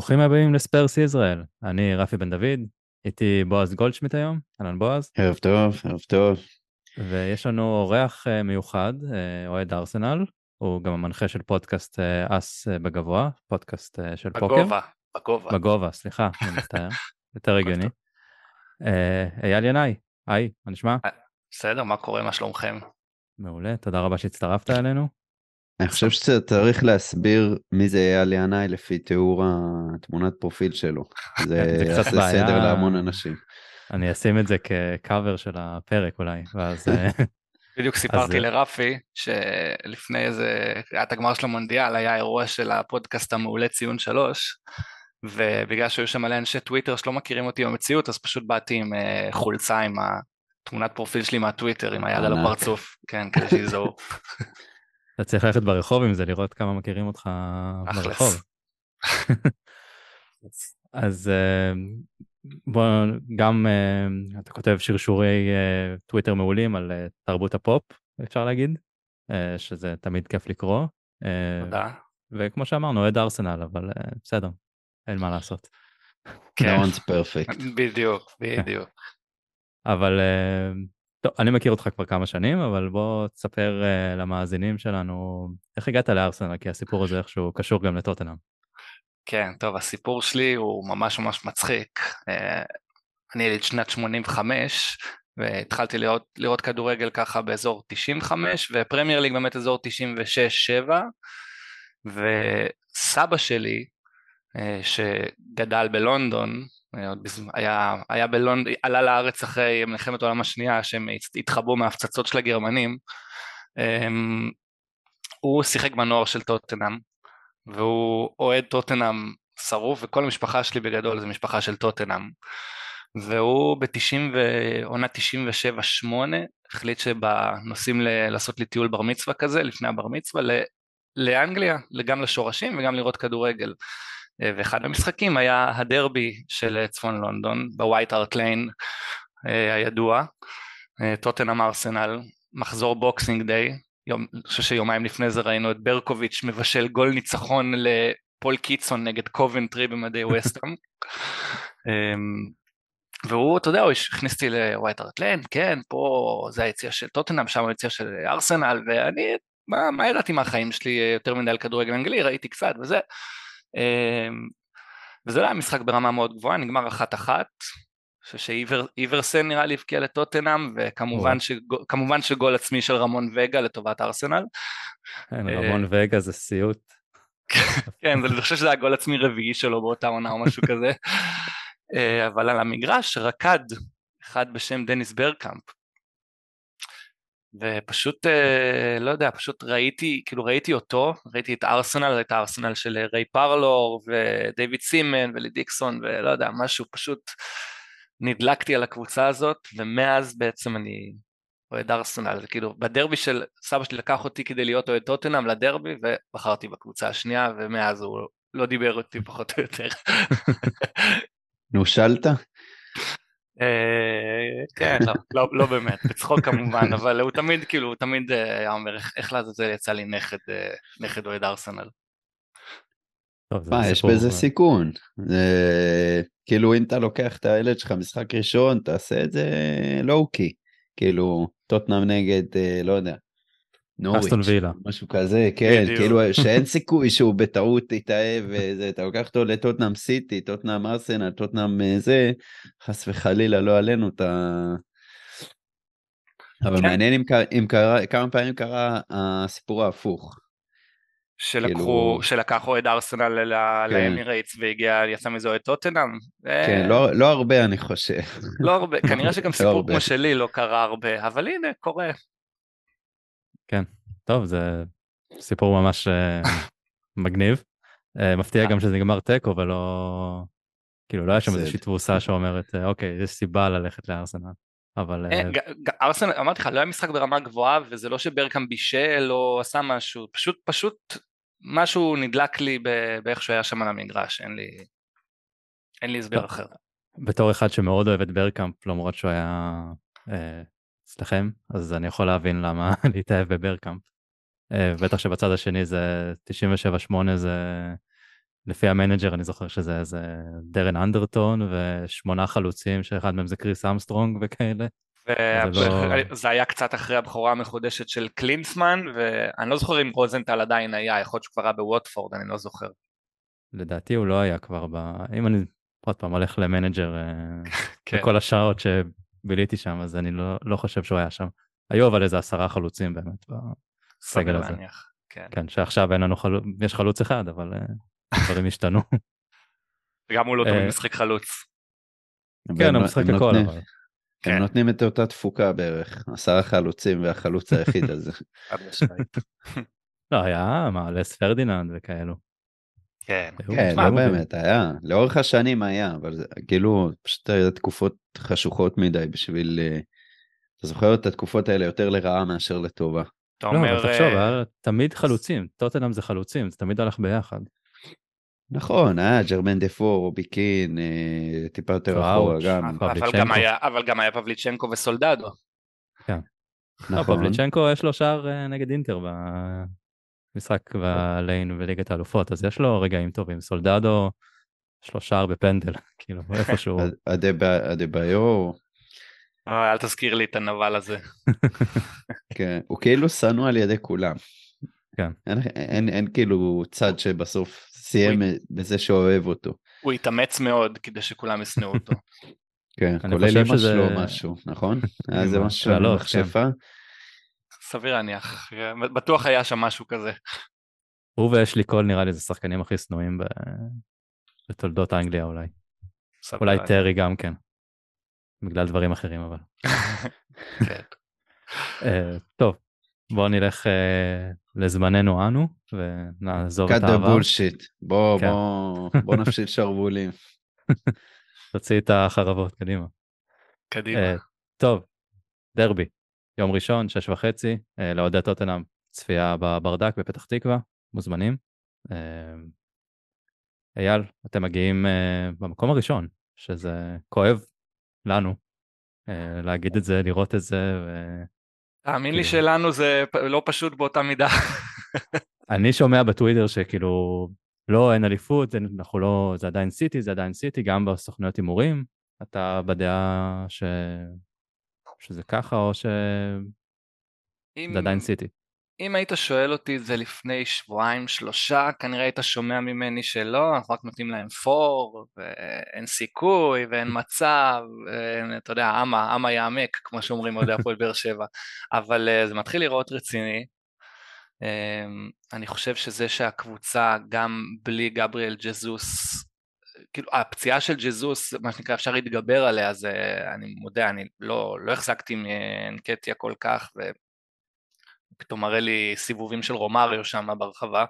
ברוכים הבאים לספרסי ישראל, אני רפי בן דוד, איתי בועז גולדשמית היום, אלן בועז. ערב טוב, ערב טוב. ויש לנו אורח מיוחד, אוהד ארסנל, הוא גם המנחה של פודקאסט אס בגבוה, פודקאסט של פוקר. בגובה, סליחה, אני מצטער, יותר הגיוני. אייל ינאי, היי, מה נשמע? בסדר, מה קורה, מה שלומכם? מעולה, תודה רבה שהצטרפת אלינו. אני חושב שצריך להסביר מי זה אייל ינאי לפי תיאור התמונת פרופיל שלו. זה קצת בעיה. סדר להמון אנשים. אני אשים את זה כקאבר של הפרק אולי. בדיוק סיפרתי לרפי שלפני איזה, עד הגמר של המונדיאל היה אירוע של הפודקאסט המעולה ציון 3, ובגלל שהיו שם מלא אנשי טוויטר שלא מכירים אותי במציאות, אז פשוט באתי עם חולצה עם התמונת פרופיל שלי מהטוויטר, עם היד על הפרצוף, כן, כדי שיזהו. אתה צריך ללכת ברחוב עם זה, לראות כמה מכירים אותך ברחוב. אז בוא, גם אתה כותב שרשורי טוויטר מעולים על תרבות הפופ, אפשר להגיד, שזה תמיד כיף לקרוא. תודה. וכמו שאמרנו, אוהד ארסנל, אבל בסדר, אין מה לעשות. נאונס פרפקט. בדיוק, בדיוק. אבל... טוב, אני מכיר אותך כבר כמה שנים, אבל בוא תספר למאזינים שלנו, איך הגעת לארסנל, כי הסיפור הזה איכשהו קשור גם לטוטנהאם. כן, טוב, הסיפור שלי הוא ממש ממש מצחיק. אני ילד שנת 85, והתחלתי לראות כדורגל ככה באזור 95, ופרמייר ליג באמת אזור 96-7, וסבא שלי, שגדל בלונדון, היה בלונדון, עלה לארץ אחרי מלחמת העולם השנייה, שהם התחבאו מההפצצות של הגרמנים, הוא שיחק בנוער של טוטנהאם, והוא אוהד טוטנהאם שרוף, וכל המשפחה שלי בגדול זה משפחה של טוטנהאם, והוא בעונה 97-8, החליט שבנוסעים לעשות לי טיול בר מצווה כזה, לפני הבר מצווה, לאנגליה, גם לשורשים וגם לראות כדורגל, ואחד המשחקים היה הדרבי של צפון לונדון, בווייט הארט ליין הידוע, טוטנהאם ארסנל, מחזור בוקסינג דיי, אני חושב שיומיים לפני זה ראינו את ברקוביץ' מבשל גול ניצחון לפול קיצון נגד קובנטרי במדי ווסטהאם, והוא, אתה יודע, הוא הכניסתי לווייט הארט ליין, כן, פה זה היציאה של טוטנהאם, שם היציאה של ארסנל, ואני, מה ידעתי מהחיים שלי יותר מדי על כדורגל אנגלי, ראיתי קצת וזה, וזה לא היה משחק ברמה מאוד גבוהה, נגמר 1-1, שאיברסן נראה לי הבקיע לטוטנהאם, וכמובן שגול עצמי של רמון וגה לטובת ארסנל. רמון וגה זה סיוט. כן, אני חושב שזה היה גול עצמי רביעי שלו באותה עונה או משהו כזה, אבל על המגרש רקד אחד בשם דניס ברקאמפ, ופשוט, לא יודע, פשוט ראיתי אותו, ראיתי את ארסנל, את הארסנל של רי פארלור ודייוויד סימן ולדיקסון ולא יודע, משהו פשוט נדלקתי על הקבוצה הזאת, ומאז בעצם אני אוהד ארסנל, כאילו בדרבי של סבא שלי לקח אותי כדי להיות אוהד טוטנהאם לדרבי, ובחרתי בקבוצה השנייה, ומאז הוא לא דיבר אותי פחות או יותר. נושלת? כן, לא באמת, בצחוק כמובן, אבל הוא תמיד כאילו, הוא תמיד היה אומר, איך לעזאזל יצא לי נכד אוהד ארסנל. מה, יש בזה סיכון, כאילו אם אתה לוקח את הילד שלך משחק ראשון, תעשה את זה לואו-קי, כאילו טוטנהאם נגד, לא יודע, נוריץ', משהו כזה, כן, כאילו שאין סיכוי שהוא בטעות תתאהב, אתה לוקח אותו לטוטנהאם סיטי, טוטנהאם ארסנל, טוטנהאם זה, חס וחלילה לא עלינו את ה... אבל מעניין אם כמה פעמים קרה הסיפור ההפוך. שלקח אוהד ארסנל לאמירייטס והגיע, יצא מזה אוהד טוטנהאם. כן, לא הרבה אני חושב. לא הרבה, כנראה שגם סיפור כמו שלי לא קרה הרבה, אבל הנה, קורה. כן, טוב, זה סיפור ממש מגניב, מפתיע גם שזה נגמר טקו, אבל לא, כאילו לא היה שם איזושהי תבוסה שאומרת, אוקיי, יש סיבה ללכת לארסנל, אבל... ארסנל, אמרתי לך, לא היה משחק ברמה גבוהה, וזה לא שברקאם בישל או עשה משהו, פשוט משהו נדלק לי באיך שהוא היה שם על המגרש, אין לי הסבר אחר. בתור אחד שמאוד אוהב את ברקאם, למרות שהוא היה... אצלכם, אז אני יכול להבין למה להתאהב בברקאמפ. בטח שבצד השני זה 97-8 זה לפי המנג'ר אני זוכר שזה איזה דרן אנדרטון ושמונה חלוצים שאחד מהם זה קריס אמסטרונג וכאלה. זה היה קצת אחרי הבחורה המחודשת של קלינסמן, ואני לא זוכר אם רוזנטל עדיין היה, יכול להיות שכבר היה בווטפורד, אני לא זוכר. לדעתי הוא לא היה כבר, אם אני עוד פעם הולך למנג'ר בכל השעות שביליתי שם, אז אני לא חושב שהוא היה שם. היו אבל איזה 10 חלוצים באמת בסגל הזה. כן, שעכשיו אין לנו חלוץ, יש חלוץ אחד, אבל דברים השתנו. גם הוא לא תמיד משחק חלוץ. כן, הוא משחק הכל אבל. הם נותנים את אותה תפוקה בערך, 10 חלוצים והחלוץ היחיד הזה. לא, היה מאלס פרדיננד וכאלו. כן, לא באמת, היה. לאורך השנים היה, אבל כאילו, פשוט היו תקופות חשוכות מדי בשביל, אתה זוכר את התקופות האלה יותר לרעה מאשר לטובה. לא, אבל תחשוב, תמיד חלוצים, טוטנהאם זה חלוצים, זה תמיד הלך ביחד. נכון, ג'רמן דה פור, רובי קין, טיפה יותר אחורה גם. אבל גם היה פבליצ'נקו וסולדדו. כן. פבליצ'נקו יש לו שער נגד אינטר במשחק בליין וליגת האלופות, אז יש לו רגעים טובים. סולדדו יש לו שער בפנדל, כאילו, איפשהו. אדבאיו. אל תזכיר לי את הנבל הזה. כן, הוא כאילו שנוא על ידי כולם. כן. אין כאילו צד שבסוף סיים בזה שאוהב אותו. הוא התאמץ מאוד כדי שכולם ישנאו אותו. כן, כולל אמא שלו משהו, נכון? זה משהו במחשבה. סביר להניח, בטוח היה שם משהו כזה. הוא ויש לי קול נראה לי זה שחקנים הכי שנואים בתולדות האנגליה אולי. אולי טרי גם כן. בגלל דברים אחרים אבל. טוב. בואו נלך לזמננו אנו, ונעזוב את העבר. קדה בולשיט, בואו נפשיט שרבולים. תוציא את החרבות, קדימה. קדימה. טוב, דרבי, יום ראשון, 6:30, לאוהדי טוטנהאם, צפייה בברדק בפתח תקווה, מוזמנים. אייל, אתם מגיעים במקום הראשון, שזה כואב לנו, להגיד את זה, לראות את זה, תאמין לי שלנו זה לא פשוט באותה מידה. אני שומע בטוויטר שכאילו, לא, אין אליפות, אנחנו לא, זה עדיין סיטי, זה עדיין סיטי, גם בסוכנויות הימורים, אתה בדעה שזה ככה, או שזה עדיין סיטי. אם היית שואל אותי את זה לפני 2-3 שבועות, כנראה היית שומע ממני שלא, אנחנו רק נותנים להם פור, ואין סיכוי, ואין מצב, אתה יודע, אמה יעמק, כמו שאומרים עוד הפועל באר שבע, אבל זה מתחיל לראות רציני, אני חושב שזה שהקבוצה, גם בלי גבריאל ג'זוס, כאילו, הפציעה של ג'זוס, מה שנקרא, אפשר להתגבר עליה, אז אני מודה, אני לא החזקתי מאנקטיה כל כך, פתאום מראה לי סיבובים של רומארי או שם ברחבה,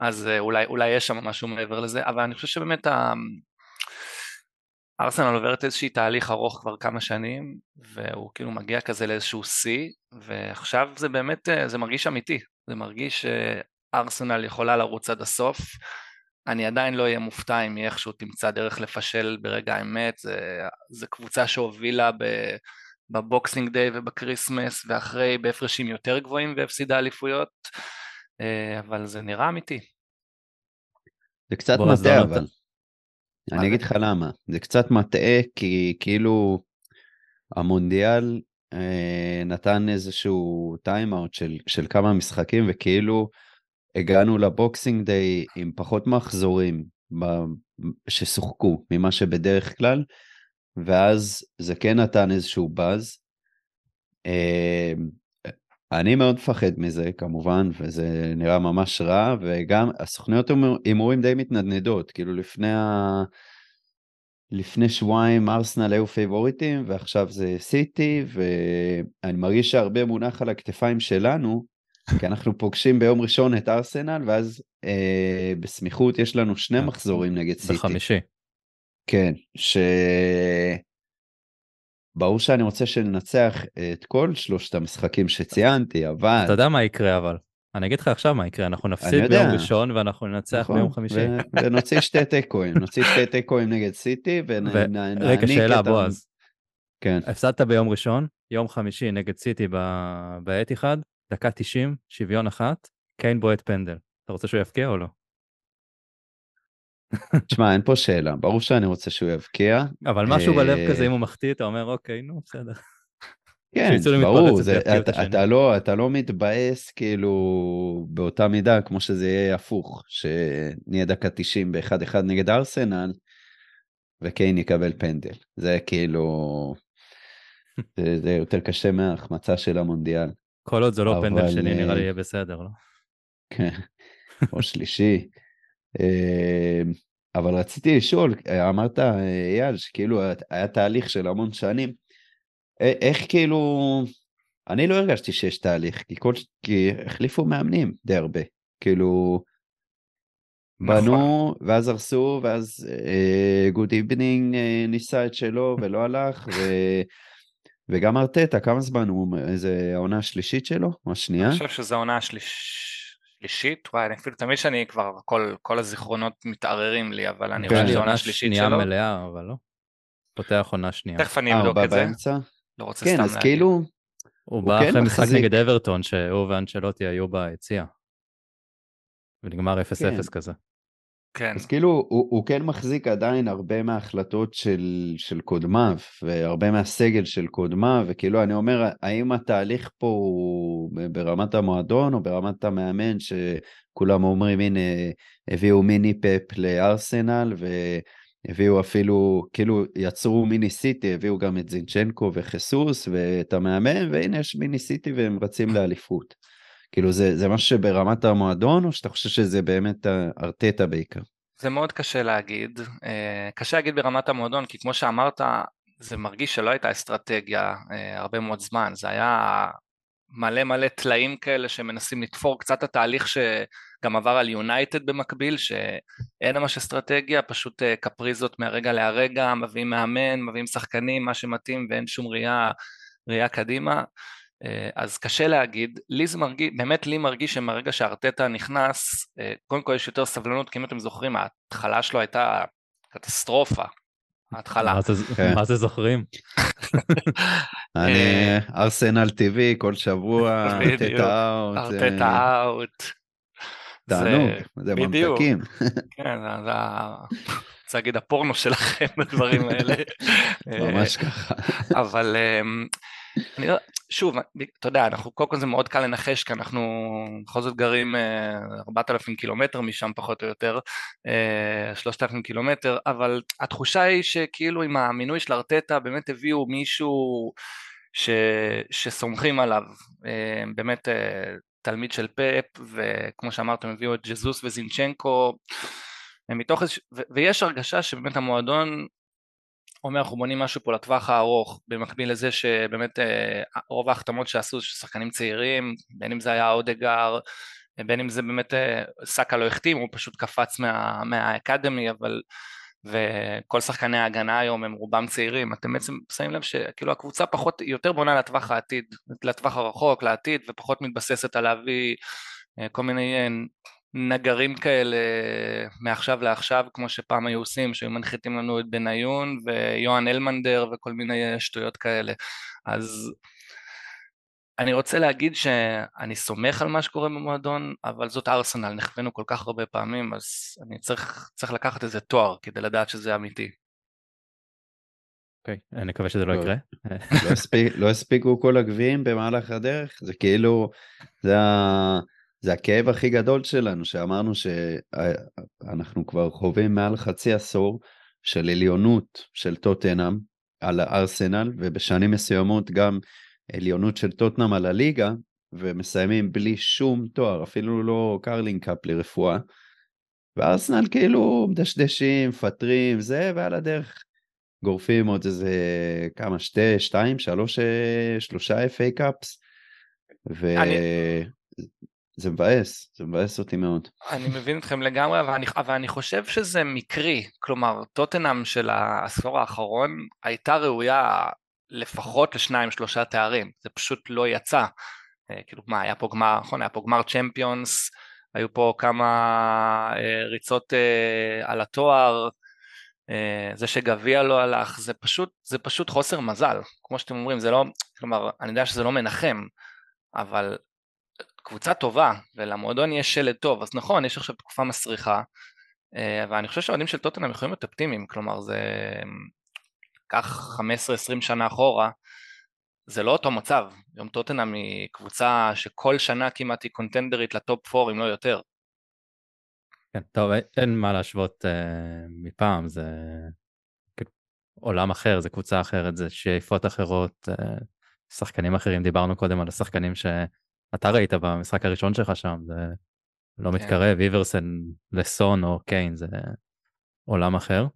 אז אולי יש שם משהו מעבר לזה, אבל אני חושב שבאמת ארסנל עוברת איזשהו תהליך ארוך כבר כמה שנים, והוא כאילו מגיע כזה לאיזשהו שיא, ועכשיו זה באמת, זה מרגיש אמיתי, זה מרגיש שארסנל יכולה לרוץ עד הסוף, אני עדיין לא אהיה מופתע אם איכשהו תמצא דרך לפשל ברגע האמת, זה קבוצה שהובילה בבוקסינג דיי ובקריסמס, ואחרי בהפרשים יותר גבוהים והפסידה אליפויות, אבל זה נראה אמיתי. זה קצת מטעה אבל, אני אגיד לך למה, זה קצת מטעה כי כאילו המונדיאל נתן איזשהו טיימאוט של כמה משחקים, וכאילו הגענו לבוקסינג דיי עם פחות מחזורים ששוחקו ממה שבדרך כלל, ואז זה כן נתן איזשהו באז, אני מאוד פחד מזה כמובן, וזה נראה ממש רע, וגם הסוכניות הימורים די מתנדנדות, כאילו לפני 2 שבועות ארסנל היו פייבוריטים, ועכשיו זה סיטי, ואני מרגיש שהרבה מונח על הכתפיים שלנו, כי אנחנו פוגשים ביום ראשון את ארסנל, ואז בסמיכות יש לנו 2 מחזורים נגד סיטי. ב5. כן, ברור שאני רוצה שננצח את כל 3 המשחקים שציינתי, אבל אתה יודע מה יקרה אבל, אני אגיד לך עכשיו מה יקרה, אנחנו נפסיד ביום ראשון ואנחנו ננצח ביום חמישי. ונוציא 2 תיקואים, נוציא 2 תיקואים נגד סיטי, רגע שאלה בועז, הפסדת ביום ראשון, יום חמישי נגד סיטי בעת אחד, דקה 90, שוויון 1, קיין בועט פנדל, אתה רוצה שהוא יפקיע או לא? תשמע, אין פה שאלה, ברור שאני רוצה שהוא יבקיע. אבל משהו בלב כזה, אם הוא מחטיא, אתה אומר, אוקיי, נו, בסדר. כן, ברור, אתה לא מתבאס כאילו באותה מידה, כמו שזה יהיה הפוך, שנהיה דקה 90 ב-1-1 נגד ארסנל, וקיין יקבל פנדל. זה כאילו, זה יותר קשה מההחמצה של המונדיאל. כל עוד זה לא פנדל שני, נראה לי יהיה בסדר, לא? כן, או שלישי. אבל רציתי לשאול, אמרת אייל, שכאילו היה תהליך של המון שנים, איך כאילו, אני לא הרגשתי שיש תהליך, כי החליפו מאמנים די הרבה, כאילו, בנו, ואז הרסו, ואז גוד איבנינג ניסה את שלו, ולא הלך, וגם ארטטה, כמה זמן הוא, זה העונה השלישית שלו, או השנייה? אני חושב שזו העונה השלישית, וואי, אני אפילו תמיד שאני כבר, כל הזיכרונות מתערערים לי, אבל אני חושב שזו העונה השלישית שלו. שנייה מלאה, אבל לא. פותח עונה שנייה. תכף אני אבדוק את זה. לא רוצה סתם להגיד. כאילו, הוא בא אחרי משחק נגד אברטון, שהוא ואנצ'לוטי היו ביציאה. ונגמר 0-0 כזה. כן. אז כאילו, הוא כן מחזיק עדיין הרבה מההחלטות של קודמיו, והרבה מהסגל של קודמיו, וכאילו, אני אומר, האם התהליך פה הוא ברמת המועדון, או ברמת המאמן, שכולם אומרים, הנה, הביאו מיני פאפ לארסנל, הביאו אפילו, כאילו יצרו מיני סיטי, הביאו גם את זינצ'נקו וחיסוס ואת המאמן, והנה יש מיני סיטי והם רצים לאליפות. כאילו זה משהו שברמת המועדון, או שאתה חושב שזה באמת ארטטה בעיקר? זה מאוד קשה להגיד, ברמת המועדון, כי כמו שאמרת, זה מרגיש שלא הייתה אסטרטגיה הרבה מאוד זמן, זה היה מלא תלאים כאלה שמנסים לתפור קצת התהליך שגם עבר על יונייטד במקביל, שאין ממש אסטרטגיה, פשוט קפריזות מהרגע להרגע, מביאים מאמן, מביאים שחקנים, מה שמתאים, ואין שום ראייה קדימה, אז קשה להגיד, באמת לי מרגיש שמרגע שארטטה נכנס, קודם כל יש יותר סבלנות, כי אם אתם זוכרים, ההתחלה שלו הייתה קטסטרופה, ההתחלה. מה זה זוכרים? אני ארסנל טבעי כל שבוע, ארטטה אאוט. תענוג, זה ממתקים. כן, זה אגיד הפורנו שלכם בדברים האלה. ממש ככה. אבל שוב, אתה יודע, קודם כל זה מאוד קל לנחש, כי אנחנו בכל זאת גרים 4,000 קילומטר משם פחות או יותר, 3,000 קילומטר, אבל התחושה היא שכאילו עם המינוי של ארטטה באמת הביאו מישהו שסומכים עליו, באמת תלמיד של פאפ, וכמו שאמרתם הביאו את ג'זוס וזינצ'נקו, ויש הרגשה שבאמת המועדון, אומר, אנחנו בונים משהו פה לטווח הארוך, במקביל לזה שבאמת רוב ההחתמות שעשו ששחקנים צעירים, בין אם זה היה אודגר, בין אם זה באמת סאקה לא החתים, הוא פשוט קפץ מהאקדמי, אבל וכל שחקני ההגנה היום הם רובם צעירים, אתם בעצם שמים לב שכאילו הקבוצה פחות, יותר בונה לטווח העתיד, לטווח הרחוק, לעתיד, ופחות מתבססת על להביא כל מיני נגרים כאלה מעכשיו לעכשיו, כמו שפעם היו עושים, שהיו מנחיתים לנו את בניון ויואן אלמנדר וכל מיני שטויות כאלה. אז אני רוצה להגיד שאני סומך על מה שקורה במועדון, אבל זאת ארסנל, נכוונו כל כך הרבה פעמים, אז אני צריך לקחת איזה תואר כדי לדעת שזה אמיתי. אוקיי, אני מקווה שזה לא יקרה. לא הספיקו כל הגביעים במהלך הדרך, זה כאילו, זה הכאב הכי גדול שלנו, שאמרנו שאנחנו כבר חווים מעל חצי עשור של עליונות של טוטנהאם על הארסנל, ובשנים מסוימות גם עליונות של טוטנהאם על הליגה, ומסיימים בלי שום תואר, אפילו לא קרלינג קאפ לרפואה, וארסנל כאילו מדשדשים, פטרים, זה, ועל הדרך גורפים עוד איזה כמה, 2, 3 FA קאפס, ו... זה מבאס, זה מבאס אותי מאוד. אני מבין אתכם לגמרי, אבל אני חושב שזה מקרי, כלומר, טוטנהאם של העשור האחרון הייתה ראויה לפחות ל2-3 תארים, זה פשוט לא יצא, כאילו מה, היה פה גמר, נכון, היה פה גמר צ'מפיונס, היו פה כמה ריצות על התואר, זה שגביע לא הלך, זה פשוט חוסר מזל, כמו שאתם אומרים, זה לא, כלומר, אני יודע שזה לא מנחם, אבל קבוצה טובה, ולמועדון יש שלד טוב, אז נכון, יש עכשיו תקופה מסריחה, אבל אני חושב שהאוהדים של טוטנהאם יכולים להיות אופטימיים, כלומר זה כך 15-20 שנה אחורה, זה לא אותו מצב, היום טוטנהאם היא קבוצה שכל שנה כמעט היא קונטנדרית לטופ 4 אם לא יותר. כן, טוב, אין מה להשוות מפעם, זה עולם אחר, זה קבוצה אחרת, זה שאיפות אחרות, שחקנים אחרים, דיברנו קודם על השחקנים שאתה ראית במשחק הראשון שלך שם, זה לא מתקרב, איברסן לסון או קיין, זה עולם אחר.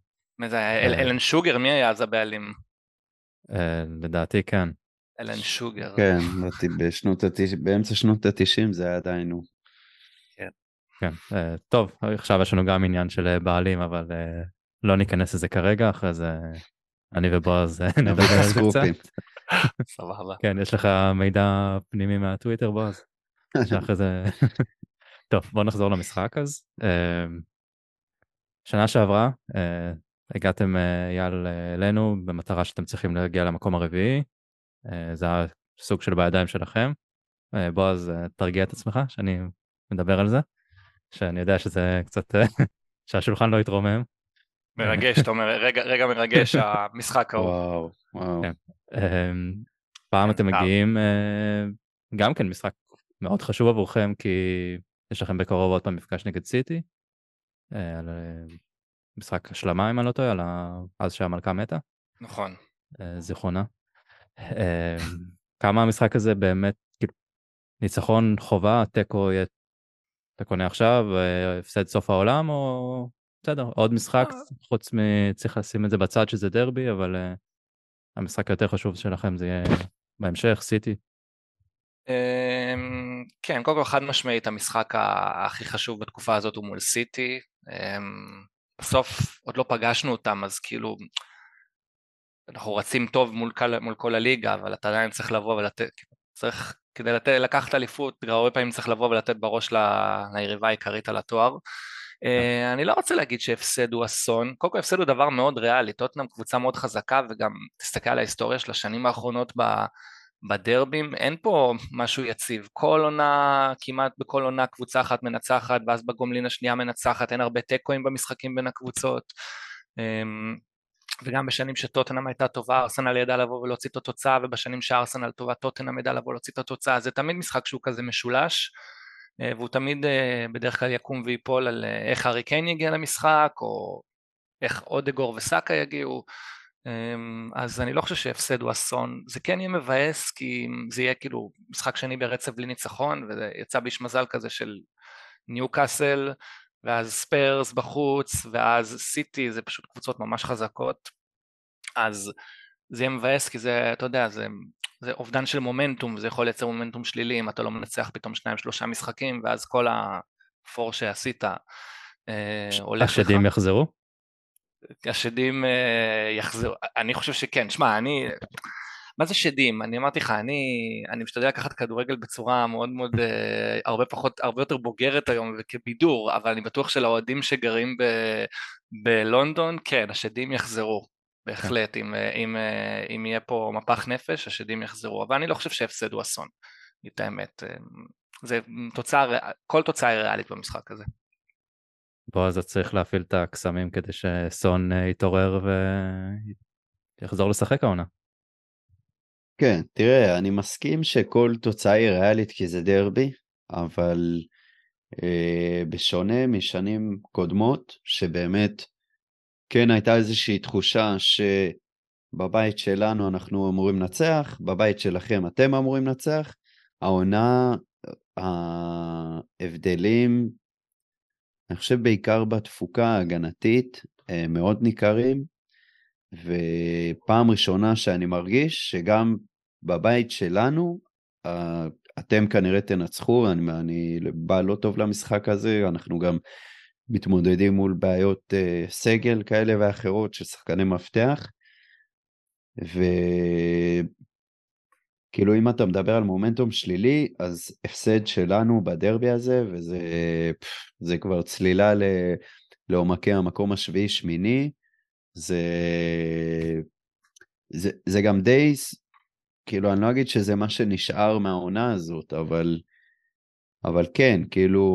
אלן שוגר, מי היה אז הבעלים? לדעתי כן. אלן שוגר. כן, באמצע שנות ה-90 זה היה עדיין הוא. כן, טוב, עכשיו יש לנו גם עניין של בעלים, אבל לא ניכנס לזה כרגע, אחרי זה אני ובועז נדבר על זה קצת. סבבה. כן, יש לך מידע פנימי מהטוויטר, בועז? שאחרי זה... טוב, בואו נחזור למשחק אז. שנה שעברה, הגעתם אייל אלינו, במטרה שאתם צריכים להגיע למקום הרביעי, זה הסוג של בידיים שלכם. בועז, תרגיע את עצמך, שאני מדבר על זה, שאני יודע שזה קצת, שהשולחן לא יתרומם. מרגש, אתה אומר, רגע מרגש, המשחק ההוא. וואו, וואו. פעם אתם מגיעים, גם כן משחק מאוד חשוב עבורכם, כי יש לכם בקרוב עוד פעם מפגש נגד סיטי, על משחק השלמה, אם אני לא טועה, על אז שהמלכה מתה. נכון. זיכרונה. כמה המשחק הזה באמת, ניצחון חובה, טקו יהיה, אתה קונה עכשיו, הפסד סוף העולם, או... בסדר, עוד משחק, חוץ מצריך לשים את זה בצד שזה דרבי, אבל המשחק היותר חשוב שלכם זה יהיה בהמשך, סיטי. כן, קודם כל חד משמעית, המשחק הכי חשוב בתקופה הזאת הוא מול סיטי, בסוף עוד לא פגשנו אותם, אז כאילו אנחנו רצים טוב מול כל הליגה, אבל אתה עדיין צריך לבוא ולתת, צריך כדי לקחת אליפות, הרבה פעמים צריך לבוא ולתת בראש ליריבה העיקרית על התואר. אני לא רוצה להגיד שהפסד הוא אסון, קודם כל הפסד הוא דבר מאוד ריאלי, טוטנהאם קבוצה מאוד חזקה, וגם תסתכל על ההיסטוריה של השנים האחרונות בדרבים, אין פה משהו יציב, כל עונה, כמעט בכל עונה קבוצה אחת מנצחת, ואז בגומלין השנייה מנצחת, אין הרבה טקואים במשחקים בין הקבוצות, וגם בשנים שטוטנהאם הייתה טובה, ארסנל ידע לבוא ולהוציא את התוצאה, ובשנים שארסנל טובה, טוטנהאם ידע לבוא ולהוציא את התוצאה, זה תמיד משחק שהוא כזה משולש, והוא תמיד בדרך כלל יקום ויפול על איך הארי קיין יגיע למשחק, או איך אודגור וסאקה יגיעו, אז אני לא חושב שהפסד הוא אסון, זה כן יהיה מבאס, כי זה יהיה כאילו משחק שני ברצף בלי ניצחון, ויצא ביש מזל כזה של ניוקאסל, ואז ספרס בחוץ, ואז סיטי, זה פשוט קבוצות ממש חזקות, אז זה יהיה מבאס, כי זה, אתה יודע, זה אובדן של מומנטום, וזה יכול לייצר מומנטום שלילי, אם אתה לא מנצח פתאום 2-3 משחקים, ואז כל הפור שעשית הולך לך. השדים יחזרו? השדים יחזרו, אני חושב שכן, שמע, אני, מה זה שדים? אני אמרתי לך, אני משתדל לקחת כדורגל בצורה מאוד מאוד, הרבה יותר בוגרת היום, וכבידור, אבל אני בטוח שלאוהדים שגרים בלונדון, כן, השדים יחזרו. בהחלט, אם יהיה פה מפח נפש, השדים יחזרו, אבל אני לא חושב שהפסד הוא אסון, את האמת, זה תוצאה, כל תוצאה היא ריאלית במשחק הזה. בוא, אז אתה צריך להפעיל את הקסמים כדי שסון יתעורר ויחזור לשחק העונה. כן, תראה, אני מסכים שכל תוצאה היא ריאלית כי זה דרבי, אבל בשונה משנים קודמות, שבאמת, כן, הייתה איזושהי תחושה שבבית שלנו אנחנו אמורים לנצח, בבית שלכם אתם אמורים לנצח, העונה, ההבדלים, אני חושב בעיקר בתפוקה ההגנתית, מאוד ניכרים, ופעם ראשונה שאני מרגיש שגם בבית שלנו, אתם כנראה תנצחו, אני בא לא טוב למשחק הזה, אנחנו גם... מתמודדים מול בעיות סגל כאלה ואחרות של שחקני מפתח, וכאילו אם אתה מדבר על מומנטום שלילי, אז הפסד שלנו בדרבי הזה, וזה כבר צלילה לעומקי המקום השביעי שמיני, זה גם די, כאילו אני לא אגיד שזה מה שנשאר מהעונה הזאת, אבל אבל כן, כאילו,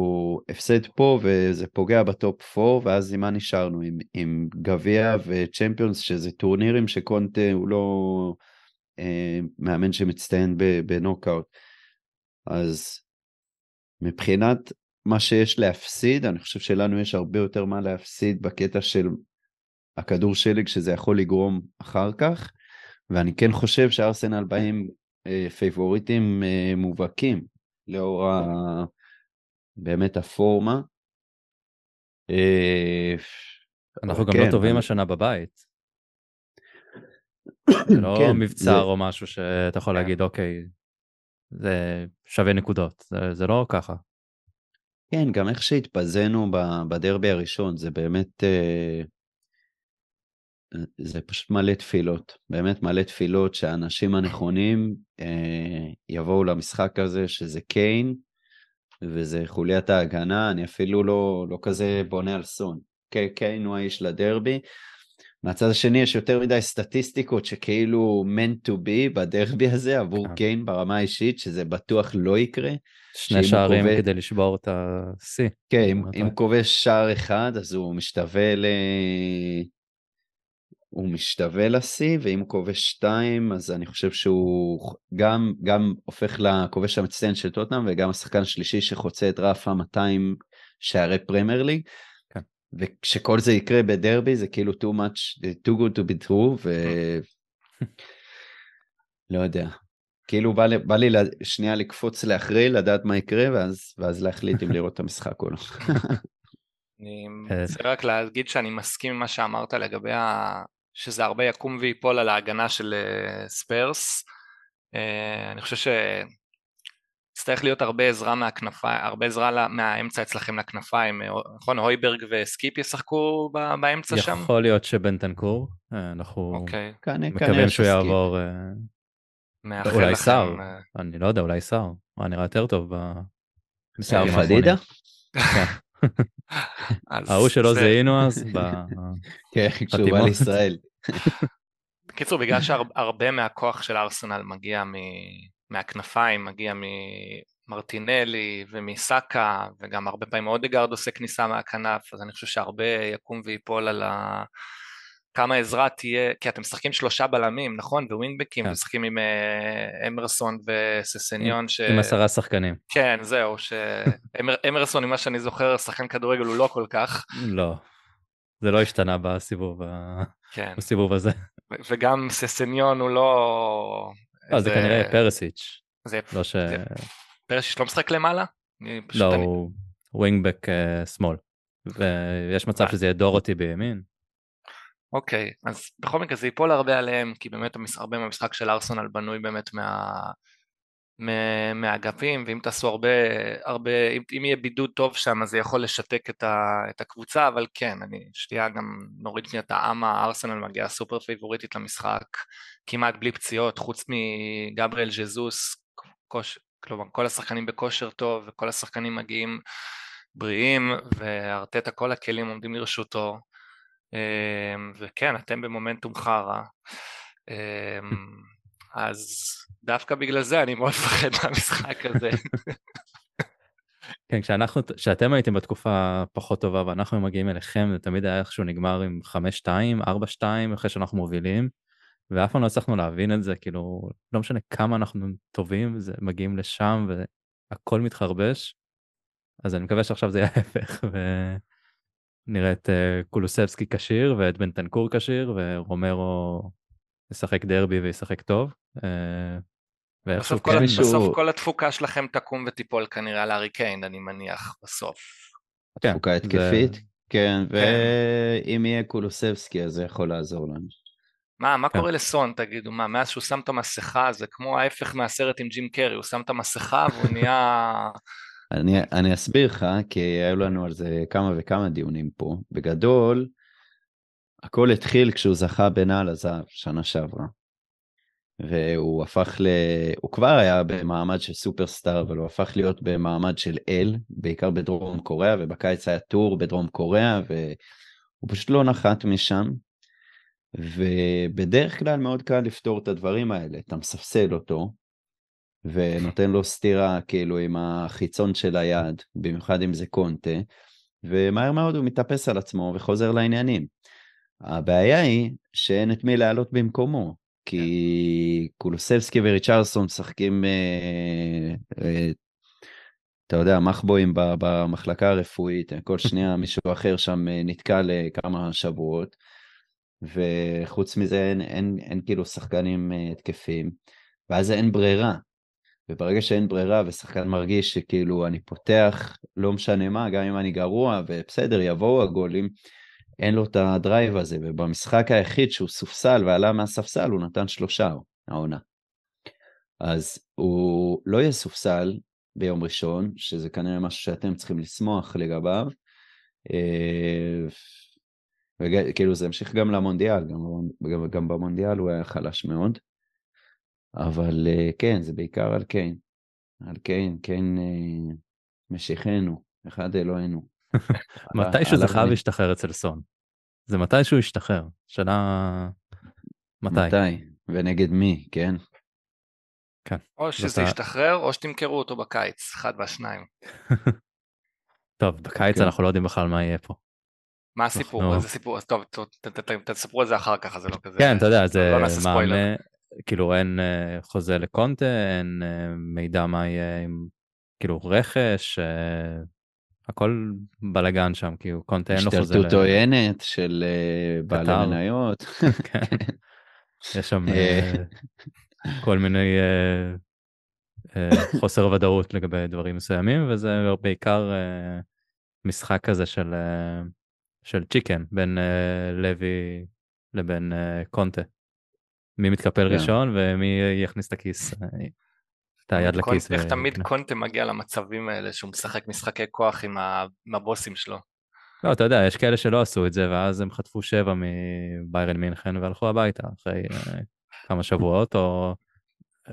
הפסד פה וזה פוגע בטופ 4, ואז עם מה נשארנו? עם גביה וצ'מפיונס, שזה טורנירים שקונטה הוא לא מאמן שמצטיין בנוקאוט. אז מבחינת מה שיש להפסיד, אני חושב שלנו יש הרבה יותר מה להפסיד בקטע של הכדור שלג, שזה יכול לגרום אחר כך, ואני כן חושב שארסנל באים פייבוריטים מובהקים, לאור באמת הפורמה. אנחנו גם לא טובים השנה בבית. זה לא מבצר או משהו שאתה יכול להגיד, אוקיי, זה שווה נקודות, זה לא ככה. כן, גם איך שהתפזנו בדרבי הראשון, זה באמת, זה פשוט מלא תפילות, באמת מלא תפילות שהאנשים הנכונים יבואו למשחק הזה, שזה קיין, וזה חוליית ההגנה, אני אפילו לא כזה בונה על סון, קיין הוא האיש לדרבי, מהצד השני יש יותר מדי סטטיסטיקות שכאילו meant to be בדרבי הזה עבור קיין ברמה האישית, שזה בטוח לא יקרה. שני שערים קובע... כדי לשבור את ה-C. כן, אם כובש שער אחד, אז הוא משתווה ל-C, ואם כובש שתיים, אז אני חושב שהוא גם הופך לכובש המצטיין של טוטנהאם, וגם השחקן השלישי שחוצה את רף ה-200 שערי פרמייר ליג. וכשכל זה יקרה בדרבי, זה כאילו too good to be true, ו... לא יודע. כאילו בא לי שנייה לקפוץ לאחרי, לדעת מה יקרה, ואז להחליט אם לראות את המשחק או לא. אני רוצה רק להגיד שאני מסכים עם מה שאמרת לגבי שזה הרבה יקום ויפול על ההגנה של ספרס. אני חושב צריך להיות הרבה עזרה מהכנפיים, הרבה עזרה מהאמצע אצלכם לכנפיים, נכון? הויברג וסקיפ ישחקו באמצע שם? יכול להיות שבנטנקור, אנחנו מקווים שהוא יעבור, אולי שר, אני לא יודע, אולי שר, הוא נראה יותר טוב במסגרים האחרונים. ההוא שלא זהינו אז, כן, כשהוא בא לישראל. בקיצור, בגלל שהרבה מהכוח של ארסנל מגיע מהכנפיים, מגיע ממרטינלי ומסאקה, וגם הרבה פעמים אודגרד עושה כניסה מהכנף, אז אני חושב שהרבה יקום ויפול על כמה עזרה תהיה, כי אתם משחקים 3 בלמים, נכון? ווינגבקים, משחקים עם אמרסון וססניון. עם 10 שחקנים. כן, זהו, אמרסון, עם מה שאני זוכר, שחקן כדורגל הוא לא כל כך. לא, זה לא השתנה בסיבוב הזה. וגם ססניון הוא לא... אז זה כנראה פרסיץ'. פרסיץ' לא משחק למעלה? לא, הוא ווינגבק שמאל. ויש מצב שזה יהיה דורותי בימין. אוקיי, אז בכל מקרה זה ייפול הרבה עליהם, כי באמת הרבה מהמשחק של ארסנל בנוי באמת מהאגפים, ואם תעשו הרבה, אם יהיה בידוד טוב שם, אז זה יכול לשתק את הקבוצה, אבל כן, שתייה גם נוריד מניעת העם, הארסנל מגיעה סופר פייבוריטית למשחק, כמעט בלי פציעות, חוץ מגבריאל ג'זוס, כלומר כל השחקנים בכושר טוב, וכל השחקנים מגיעים בריאים, והרטטה כל הכלים עומדים לרשותו, וכן, אתם במומנטום חרה, אז דווקא בגלל זה אני מאוד מפחד מהמשחק הזה. כן, כשאתם הייתם בתקופה פחות טובה, ואנחנו מגיעים אליכם, זה תמיד היה איכשהו נגמר עם 5-2, 4-2, אחרי שאנחנו מובילים, ואף פעם לא הצלחנו להבין את זה, כאילו, לא משנה כמה אנחנו טובים, מגיעים לשם, והכל מתחרבש, אז אני מקווה שעכשיו זה יהיה ההפך, ונראה את קולוסבסקי קשיר, ואת בן טנקור קשיר, ורומרו... ישחק דרבי וישחק טוב. בסוף כל התפוקה שלכם תקום ותיפול כנראה לארי קיין, אני מניח בסוף. התפוקה התקפית, כן, ואם יהיה קולוסבסקי אז זה יכול לעזור לנו. מה קורה לסון, תגידו, מאז שהוא שם את המסכה, זה כמו ההפך מהסרט עם ג'ים קרי, הוא שם את המסכה והוא נהיה... אני אסביר לך, כי היו לנו על זה כמה וכמה דיונים פה, בגדול, הכל התחיל כשהוא זכה בנעל הזהב שנה שעברה, והוא הפך הוא כבר היה במעמד של סופרסטאר, אבל הוא הפך להיות במעמד של אל, בעיקר בדרום קוריאה, ובקיץ היה טור בדרום קוריאה, והוא פשוט לא נחת משם, ובדרך כלל מאוד קל לפתור את הדברים האלה, אתה מספסל אותו, ונותן לו סתירה כאילו עם החיצון של היד, במיוחד אם זה קונטה, ומהר מאוד הוא מתאפס על עצמו וחוזר לעניינים. הבעיה היא שאין את מי לעלות במקומו, כי קולוסבסקי וריצ'רסון משחקים, אתה יודע, מחבואים במחלקה הרפואית, כל שנייה מישהו אחר שם נתקע לכמה שבועות, וחוץ מזה אין כאילו שחקנים תקפים, ואז אין ברירה. וברגע שאין ברירה ושחקן מרגיש שכאילו אני פותח, לא משנה מה, גם אם אני גרוע, ובסדר, יבואו הגולים, אין לו את הדרייב הזה, ובמשחק היחיד שהוא סופסל ועלה מהספסל, הוא נתן 3 העונה. אז הוא לא יהיה סופסל ביום ראשון, שזה כנראה משהו שאתם צריכים לשמוח לגביו, וכאילו זה המשיך גם למונדיאל, גם במונדיאל הוא היה חלש מאוד, אבל כן, זה בעיקר על קיין. על קיין, קיין משיכנו, אחד אלוהינו. מתי שזה חייב להשתחרר אצל סון? זה מתי שהוא ישתחרר? שאלה מתי? ונגד מי, כן? כן. או שזה ישתחרר, או שתמכרו אותו בקיץ, אחד והשניים. טוב, בקיץ אנחנו לא יודעים בכלל מה יהיה פה. מה הסיפור? איזה סיפור? אז טוב, תספרו על זה אחר כך, זה לא כזה. כן, אתה יודע, זה מאמן... כאילו אין חוזה לקונטה, אין מידע מה יהיה עם כאילו רכש, הכל בלגן שם, כאילו קונטה אין לו חוזה. השתלטות עוינת של בעלי מניות. כן, יש שם כל מיני חוסר ודאות לגבי דברים מסוימים, וזה בעיקר משחק כזה של צ'יקן, בין לוי לבין קונטה. מי מתקפל ראשון, ומי יכניס את הכיס, את היד לכיס. איך תמיד קונטה מגיע למצבים האלה, שהוא משחק משחקי כוח עם הבוסים שלו? לא, אתה יודע, יש כאלה שלא עשו את זה, ואז הם חטפו 7 מביירן מינכן, והלכו הביתה, אחרי כמה שבועות, או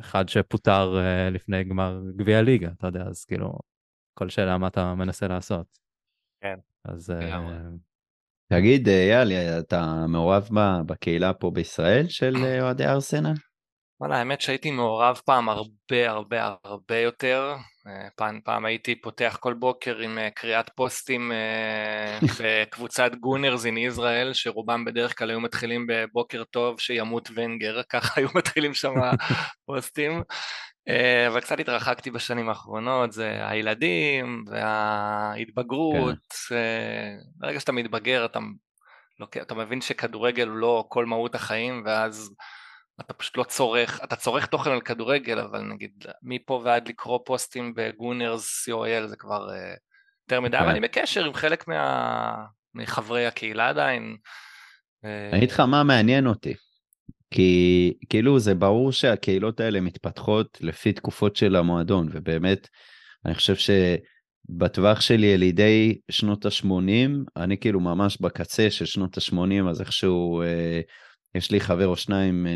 אחד שפוטר לפני גמר גביע ליגה, אתה יודע, אז כאילו, כל שאלה מה אתה מנסה לעשות. כן. אז... תגיד, אייל, אתה מעורב בקהילה פה בישראל של אוהדי ארסנל? וואלה, האמת שהייתי מעורב פעם הרבה יותר. פעם הייתי פותח כל בוקר עם קריאת פוסטים בקבוצת גונרס אין ישראל, שרובם בדרך כלל היו מתחילים בבוקר טוב שימות ונגר, ככה היו מתחילים שם פוסטים. אבל קצת התרחקתי בשנים האחרונות, זה הילדים וההתבגרות, ברגע שאתה מתבגר אתה מבין שכדורגל הוא לא כל מהות החיים, ואז אתה פשוט לא צורך, אתה צורך תוכן על כדורגל, אבל נגיד מפה ועד לקרוא פוסטים בגונרס COL זה כבר יותר מדי, אבל אני בקשר עם חלק מחברי הקהילה עדיין. אני איתך, מה מעניין אותי? כי כאילו זה ברור שהקהילות האלה מתפתחות לפי תקופות של המועדון, ובאמת אני חושב שבטווח שלי ילידי שנות ה-80, אני כאילו ממש בקצה של שנות ה-80, אז איכשהו יש לי חבר או שניים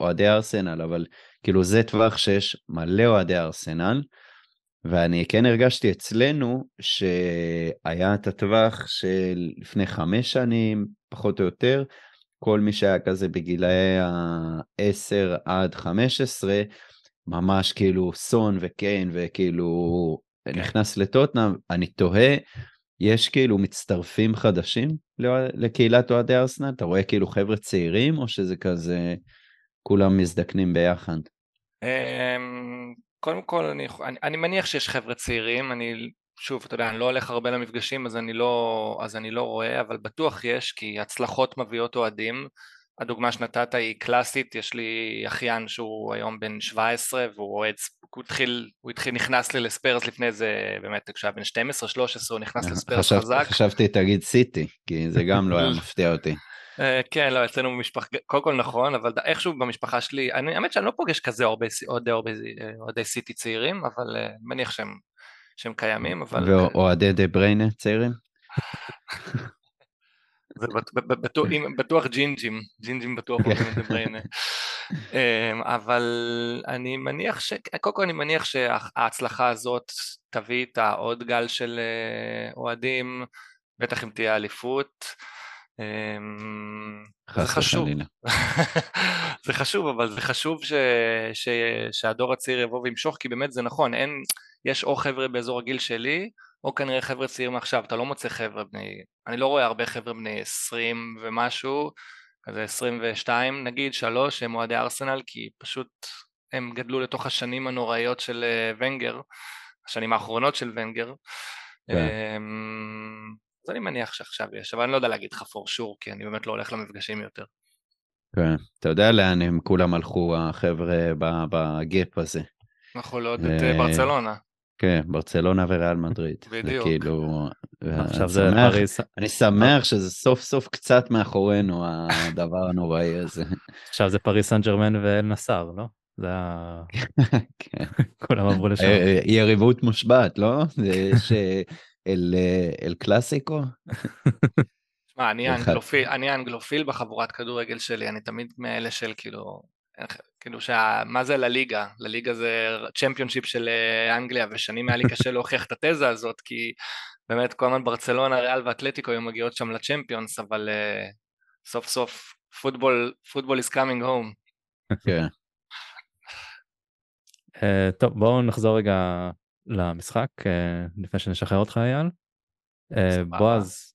אוהדי ארסנל, אבל כאילו זה טווח שיש מלא אוהדי ארסנל, ואני כן הרגשתי אצלנו שהיה את הטווח של לפני 5 שנים, פחות או יותר, כל מי שהיה כזה בגילאי ה-10 עד 15, ממש כאילו סון וקיין וכאילו נכנס לטוטנאם, אני תוהה, יש כאילו מצטרפים חדשים לקהילת אוהדי ארסנל? אתה רואה כאילו חבר'ה צעירים, או שזה כזה כולם מזדקנים ביחד? קודם כל, אני מניח שיש חבר'ה צעירים, אני... שוב, אתה יודע, אני לא הולך הרבה למפגשים, אז אני לא רואה, אבל בטוח יש, כי הצלחות מביאות אוהדים. הדוגמה שנתת היא קלאסית, יש לי אחיין שהוא היום בן 17, והוא התחיל נכנס לי לספרס לפני זה, באמת, כשהיה בן 12-13, הוא נכנס לספרס חזק. חשבתי, תגיד סיטי, כי זה גם לא היה מפתיע אותי. כן, לא, אצלנו במשפחה, קודם כל נכון, אבל איכשהו במשפחה שלי, האמת שאני לא פוגש כזה הרבה סיטי צעירים, אבל מניח שהם קיימים, אבל... ואוהדי דה בריינה צעירים? זה בטוח ג'ינג'ים בטוח אוהבים דה בריינה. אבל אני מניח ש... קודם כל אני מניח שההצלחה הזאת תביא את העוד גל של אוהדים, בטח אם תהיה אליפות, זה חשוב, זה חשוב, אבל זה חשוב שהדור הצעיר יבוא וימשוך, כי באמת זה נכון, יש או חבר'ה באזור הגיל שלי, או כנראה חבר'ה צעיר מעכשיו, אתה לא מוצא חבר'ה בני, אני לא רואה הרבה חבר'ה בני 20 ומשהו, כזה 22 נגיד, 3, הם אוהדי ארסנל, כי פשוט הם גדלו לתוך השנים הנוראיות של ונגר, השנים האחרונות של ונגר, אז אני מניח שעכשיו יש, אבל אני לא יודע להגיד לך פורשור, כי אני באמת לא הולך למפגשים יותר. כן, אתה יודע לאן הם כולם הלכו, החבר'ה בגאפ הזה. אנחנו לא יודעת את ברצלונה. כן, ברצלונה וריאל מדריד. בדיוק. עכשיו זה פריז. אני שמח שזה סוף סוף קצת מאחורינו, הדבר הנוראי הזה. עכשיו זה פריז סן ג'רמן ואל נסאר, לא? זה ה... כן. כולם עברו לשם. היא יריבות מושבת, לא? זה ש... אל קלאסיקו? שמע, אני אנגלופיל בחבורת כדורגל שלי, אני תמיד מאלה של כאילו מה זה לליגה? לליגה זה צ'מפיונשיפ של אנגליה, ושנים היה לי קשה להוכיח את התזה הזאת, כי באמת כל הזמן ברצלונה, ריאל ואטלטיקו היו מגיעות שם לצ'מפיונס, אבל סוף סוף פוטבול is coming home. כן. טוב, בואו נחזור רגע למשחק, לפני שנשחרר אותך אייל. בועז,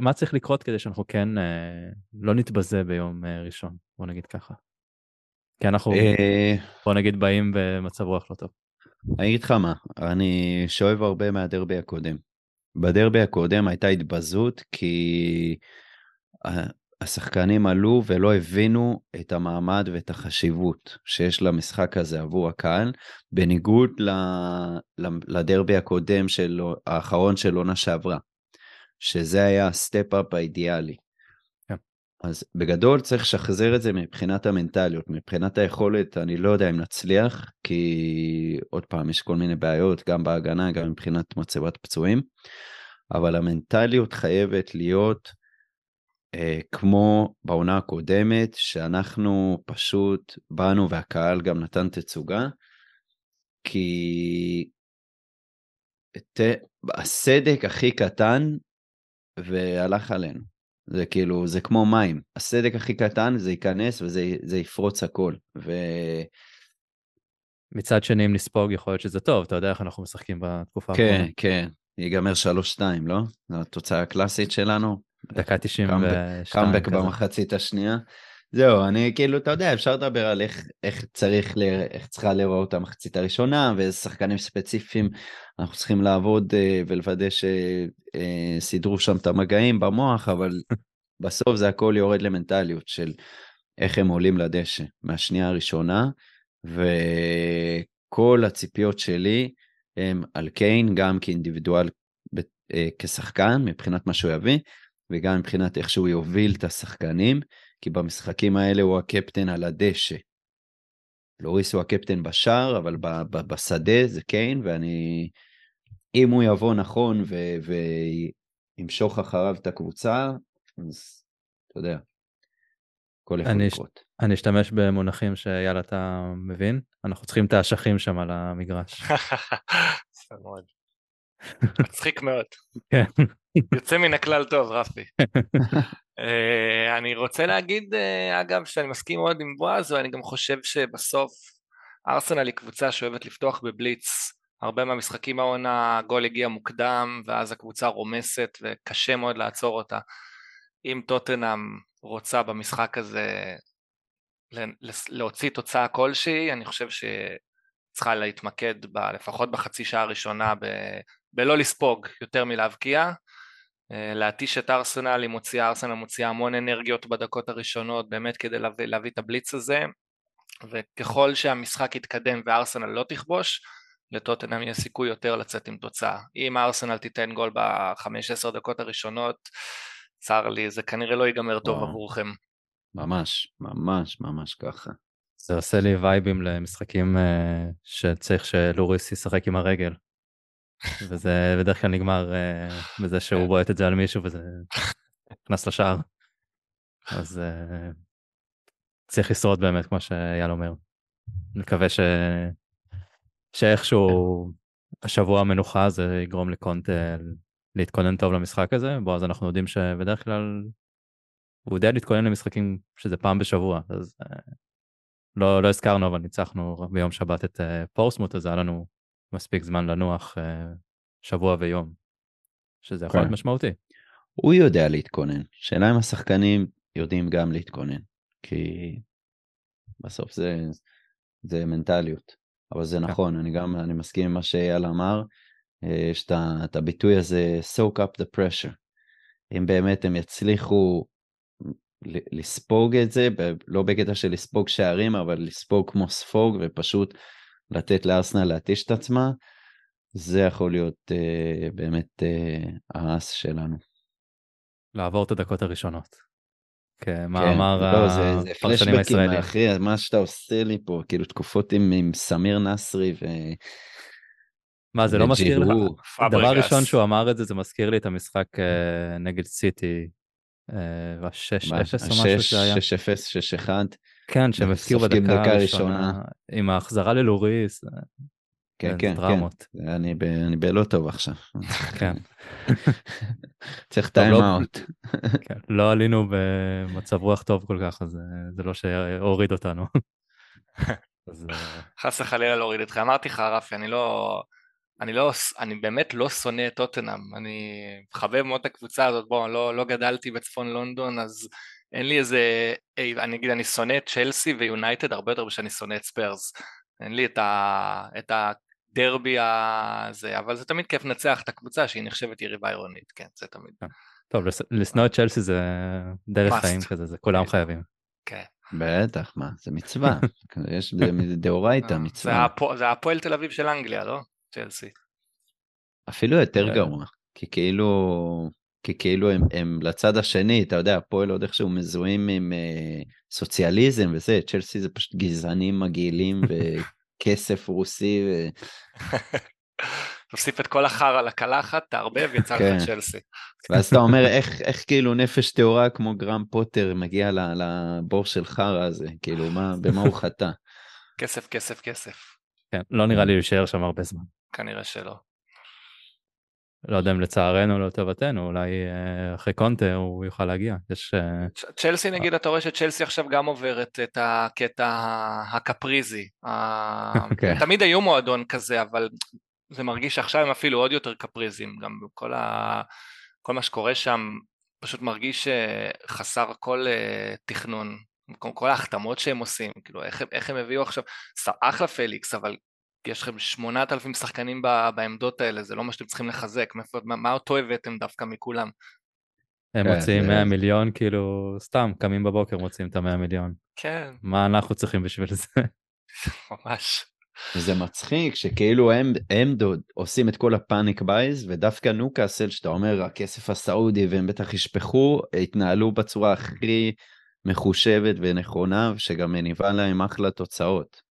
מה צריך לקרות כדי שאנחנו כן לא נתבזה ביום ראשון? בוא נגיד ככה. כי אנחנו, בוא נגיד, באים במצב רוח לא טוב. אני אגיד לך מה, אני שואב הרבה מהדרבי הקודם. בדרבי הקודם הייתה התבזות, כי השחקנים עלו ולא הבינו את המעמד ואת החשיבות שיש למשחק הזה עבור הקהל, בניגוד לדרבי הקודם האחרון של עונה שעברה, שזה היה הסטפ-אפ האידיאלי. אז בגדול צריך לשחזר את זה מבחינת המנטליות, מבחינת היכולת, אני לא יודע אם נצליח, כי עוד פעם יש כל מיני בעיות, גם בהגנה, גם מבחינת מצבת פצועים, אבל המנטליות חייבת להיות כמו בעונה הקודמת, שאנחנו פשוט באנו והקהל גם נתן תצוגה, כי הסדק הכי קטן והלך עלינו. זה כאילו, זה כמו מים. הסדק הכי קטן, זה ייכנס וזה יפרוץ הכל. מצד שני, אם נספוג, יכול להיות שזה טוב. אתה יודע איך אנחנו משחקים בתקופה? כן, כן. ייגמר 3-2, לא? זו התוצאה הקלאסית שלנו. דקה 92. קאמבק במחצית השנייה. זהו, אני כאילו, אתה יודע, אפשר לדבר על איך צריכה לראות המחצית הראשונה, ושחקנים ספציפיים, אנחנו צריכים לעבוד ולוודא שסידרו שם את המגעים במוח, אבל בסוף זה הכל יורד למנטליות של איך הם עולים לדשא, מהשנייה הראשונה, וכל הציפיות שלי הם על קיין, גם כאינדיבידואל כשחקן, מבחינת מה שהוא יביא, וגם מבחינת איך שהוא יוביל את השחקנים, כי במשחקים האלה הוא הקפטן על הדשא. לוריס הוא הקפטן בשער, אבל בשדה זה קיין, אם הוא יבוא נכון וימשוך אחריו את הקבוצה, אז אתה יודע, כל איפה לקרות. אני אשתמש במונחים שיאללה אתה מבין, אנחנו צריכים את האשכים שם על המגרש. סמוד. מצחיק מאוד. כן. יוצא מן הכלל טוב, רפי. אני רוצה להגיד, אגב, שאני מסכים מאוד עם בועז, ואני גם חושב שבסוף ארסנל היא קבוצה שאוהבת לפתוח בבליץ, הרבה מהמשחקים העונה, הגול הגיע מוקדם, ואז הקבוצה רומסת, וקשה מאוד לעצור אותה. אם טוטנהאם רוצה במשחק הזה להוציא תוצאה כלשהי, אני חושב שצריכה להתמקד לפחות בחצי שעה הראשונה, בלא לספוג יותר מלהבקיע, להתיש את ארסנל, היא מוציאה, ארסנל מוציאה המון אנרגיות בדקות הראשונות, באמת כדי להביא את הבליץ הזה, וככל שהמשחק יתקדם וארסנל לא תכבוש, לטוטנהאם יש סיכוי יותר לצאת עם תוצאה. אם ארסנל תיתן גול ב-15 דקות הראשונות, צר לי, זה כנראה לא ייגמר טוב עבורכם. ממש, ממש, ממש ככה. זה עושה לי וייבים למשחקים שצריך שלוריס ישחק עם הרגל. וזה בדרך כלל נגמר בזה שהוא בועט את זה על מישהו וזה נכנס לשער, אז צריך לשרוד באמת כמו שאייל אומר. נקווה שאיכשהו השבוע המנוחה זה יגרום לקונט להתכונן טוב למשחק הזה, בו אז אנחנו יודעים שבדרך כלל הוא יודע להתכונן למשחקים שזה פעם בשבוע, אז לא הזכרנו, אבל ניצחנו ביום שבת את פורסמוט, אז היה לנו מספיק זמן לנוח שבוע ויום, שזה יכול להיות משמעותי. הוא יודע להתכונן, שאלה אם השחקנים יודעים גם להתכונן, כי בסוף זה מנטליות, אבל זה נכון, אני מסכים עם מה שאייל אמר, יש את הביטוי הזה, soak up the pressure, אם באמת הם יצליחו לספוג את זה, לא בקטע של לספוג שערים, אבל לספוג כמו ספוג, ופשוט לתת לארסנל להתיש את עצמה, זה יכול להיות באמת האס שלנו. לעבור את הדקות הראשונות. כמאמר הפרשנים הישראלים. אחי, מה שאתה עושה לי פה, כאילו תקופות עם סמיר נסרי ו... מה, זה לא מזכיר לך? דבר ראשון שהוא אמר את זה, זה מזכיר לי את המשחק נגד סיטי, ה-6-0 או משהו שהיה. 6-0, 6-1. כן, שמפקיר בדקה הראשונה. עם ההחזרה ללוריס. כן, כן, כן. אני בלא טוב עכשיו. כן. צריך טיים אאוט. לא עלינו במצב רוח טוב כל כך, אז זה לא שהוריד אותנו. חס וחלילה להוריד אתכם. אמרתי לך, רפי, אני באמת לא שונא את טוטנהאם, אני חווה מאוד את הקבוצה הזאת, בואו, לא גדלתי בצפון לונדון, אז אין לי איזה, אני שונא את צ'לסי ויונייטד הרבה יותר בשביל שאני שונא את ספרס, אין לי את הדרבי הזה, אבל זה תמיד כיף לנצח את הקבוצה שהיא נחשבת יריבה עירונית, כן, זה תמיד. טוב, לשנוא את צ'לסי זה דרך חיים כזה, זה כולם חייבים. כן. בטח, מה, זה מצווה, יש דאורייתא מצווה. זה הפועל תל אביב של אנגליה, לא? צ'לסי. אפילו יותר גרוע, כי כאילו הם לצד השני, אתה יודע, הפועל עוד איכשהו מזוהים עם סוציאליזם וזה, צ'לסי זה פשוט גזענים מגעילים וכסף רוסי. תוסיף את כל החר על הקלחת, תערבב, יצא לך צ'לסי. ואז אתה אומר, איך כאילו נפש תאורה כמו גרם פוטר מגיע לבור של חר הזה, כאילו במה הוא חטא? כסף, כסף, כסף. כן, לא נראה לי להישאר שם הרבה זמן. כנראה שלא. לא יודע אם לצערנו, לא לטובתנו, אולי אחרי קונטה הוא יוכל להגיע. צ'לסי נגיד, אתה רואה שצ'לסי עכשיו גם עוברת את הקטע הקפריזי. תמיד היו מועדון כזה, אבל זה מרגיש שעכשיו הם אפילו עוד יותר קפריזים, גם כל מה שקורה שם, פשוט מרגיש שחסר כל תכנון. כל ההחתמות שהם עושים, כאילו, איך הם הביאו עכשיו, אחלה פליקס, אבל יש לכם 8,000 שחקנים בעמדות האלה, זה לא מה שאתם צריכים לחזק, מה אותו הבאתם דווקא מכולם? הם מוצאים 100 מיליון, כאילו, סתם, קמים בבוקר מוצאים את ה-100 מיליון. כן. מה אנחנו צריכים בשביל זה? ממש. זה מצחיק, שכאילו הם עושים את כל הפאניק בייז, ודווקא נוקאסל, שאתה אומר, הכסף הסעודי, והם בטח ישפחו, התנהלו בצורה הכי... מחושבת ונכונה, שגם מניבה להם אחלה תוצאות.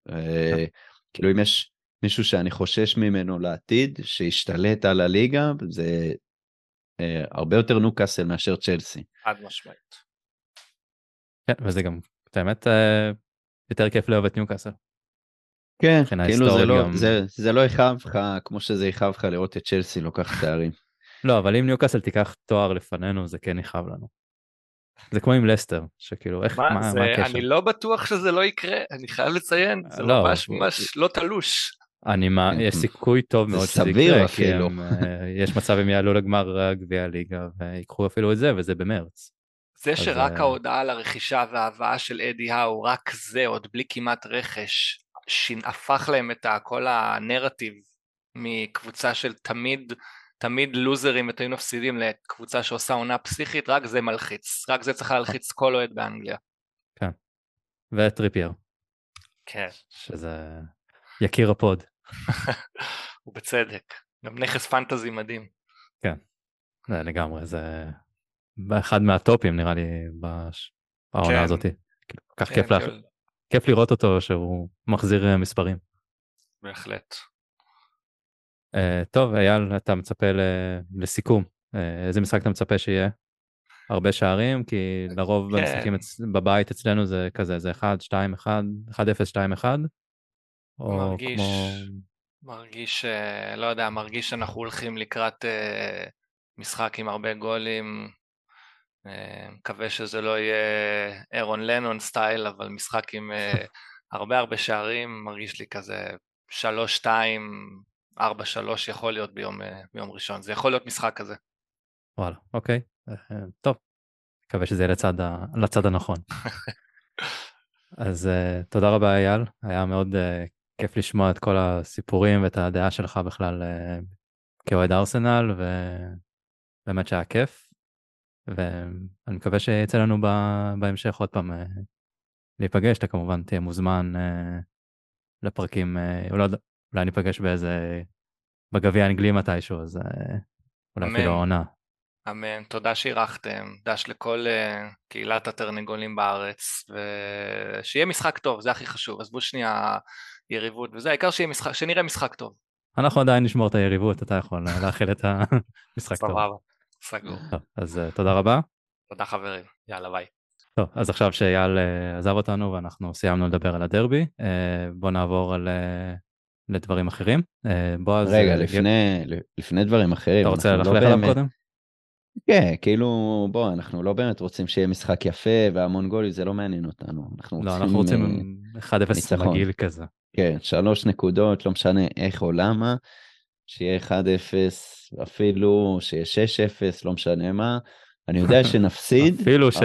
כאילו אם יש מישהו שאני חושש ממנו לעתיד, שהשתלט על הליגה, זה הרבה יותר נוקאסל מאשר צ'לסי. עד משמעית. כן, וזה גם, את האמת, יותר כיף לאהוב את ניוקאסל. כן, כאילו זה לא יחב לך, כמו שזה יחב לך לראות את צ'לסי לוקח תארים. לא, אבל אם ניוקאסל תיקח תואר לפנינו, זה כן יחב לנו. זה כמו עם לסטר, שכאילו, איך, מה הקשר? אני לא בטוח שזה לא יקרה, אני חייב לציין, זה ממש לא תלוש. יש סיכוי טוב מאוד שזה יקרה, כי יש מצב אם יעלו לגמר גביע הליגה, ויקחו אפילו את זה, וזה במרץ. זה שרק ההודעה על הרכישה וההבאה של אדי האו, רק זה, עוד בלי כמעט רכש, הפך להם את כל הנרטיב, מקבוצה של תמיד לוזרים ותמיד מפסידים לקבוצה שעושה עונה פסיכית, רק זה מלחיץ. רק זה צריך להלחיץ כל אוהד באנגליה. כן. וטריפייר. כן. שזה יקיר הפוד. ובצדק. גם נכס פנטזי מדהים. כן. זה לגמרי. זה אחד מהטופים נראה לי בעונה הזאת. כך כיף לראות אותו שהוא מחזיר מספרים. בהחלט. טוב, אייל, אתה מצפה לסיכום. איזה משחק אתה מצפה שיהיה? הרבה שערים, כי לרוב המשחקים בבית אצלנו זה כזה, זה 1-2-1, 1-0-2-1, או כמו... מרגיש, לא יודע, מרגיש שאנחנו הולכים לקראת משחק עם הרבה גולים, מקווה שזה לא יהיה אירון לנון סטייל, אבל משחק עם הרבה הרבה שערים, מרגיש לי כזה 3-2, 4-3 יכול להיות ביום ראשון, זה יכול להיות משחק כזה. וואלה, אוקיי, טוב, מקווה שזה יהיה לצד הנכון. אז תודה רבה אייל, היה מאוד כיף לשמוע את כל הסיפורים ואת הדעה שלך בכלל כאוהד ארסנל, ובאמת שהיה כיף, ואני מקווה שיצא לנו בהמשך עוד פעם להיפגש. אתה כמובן תהיה מוזמן לפרקים, אולי ניפגש באיזה בגביע האנגלי מתישהו, אז אולי אפילו עונה. אמן, תודה שאירחתם, דש לכל קהילת התרנגולים בארץ, ושיהיה משחק טוב, זה הכי חשוב, אז בוא שנייה יריבות, וזה העיקר שנראה משחק טוב. אנחנו עדיין נשמור את היריבות, אתה יכול להכיל את המשחק טוב. סבבה, סגור. אז תודה רבה. תודה חברים, יאללה ביי. טוב, אז עכשיו שאייל עזב אותנו ואנחנו סיימנו לדבר על הדרבי, בוא נעבור על... לדברים אחרים. רגע, לפני דברים אחרים. אתה רוצה ללכלך עליו קודם? כן, כאילו, בוא, אנחנו לא באמת רוצים שיהיה משחק יפה, והמון גולים זה לא מעניין אותנו. לא, אנחנו רוצים 1-0 מגעיל כזה. כן, 3 נקודות, לא משנה איך או למה, שיהיה 1-0, אפילו שיהיה 6-0, לא משנה מה. אני יודע שנפסיד. אפילו 6-0.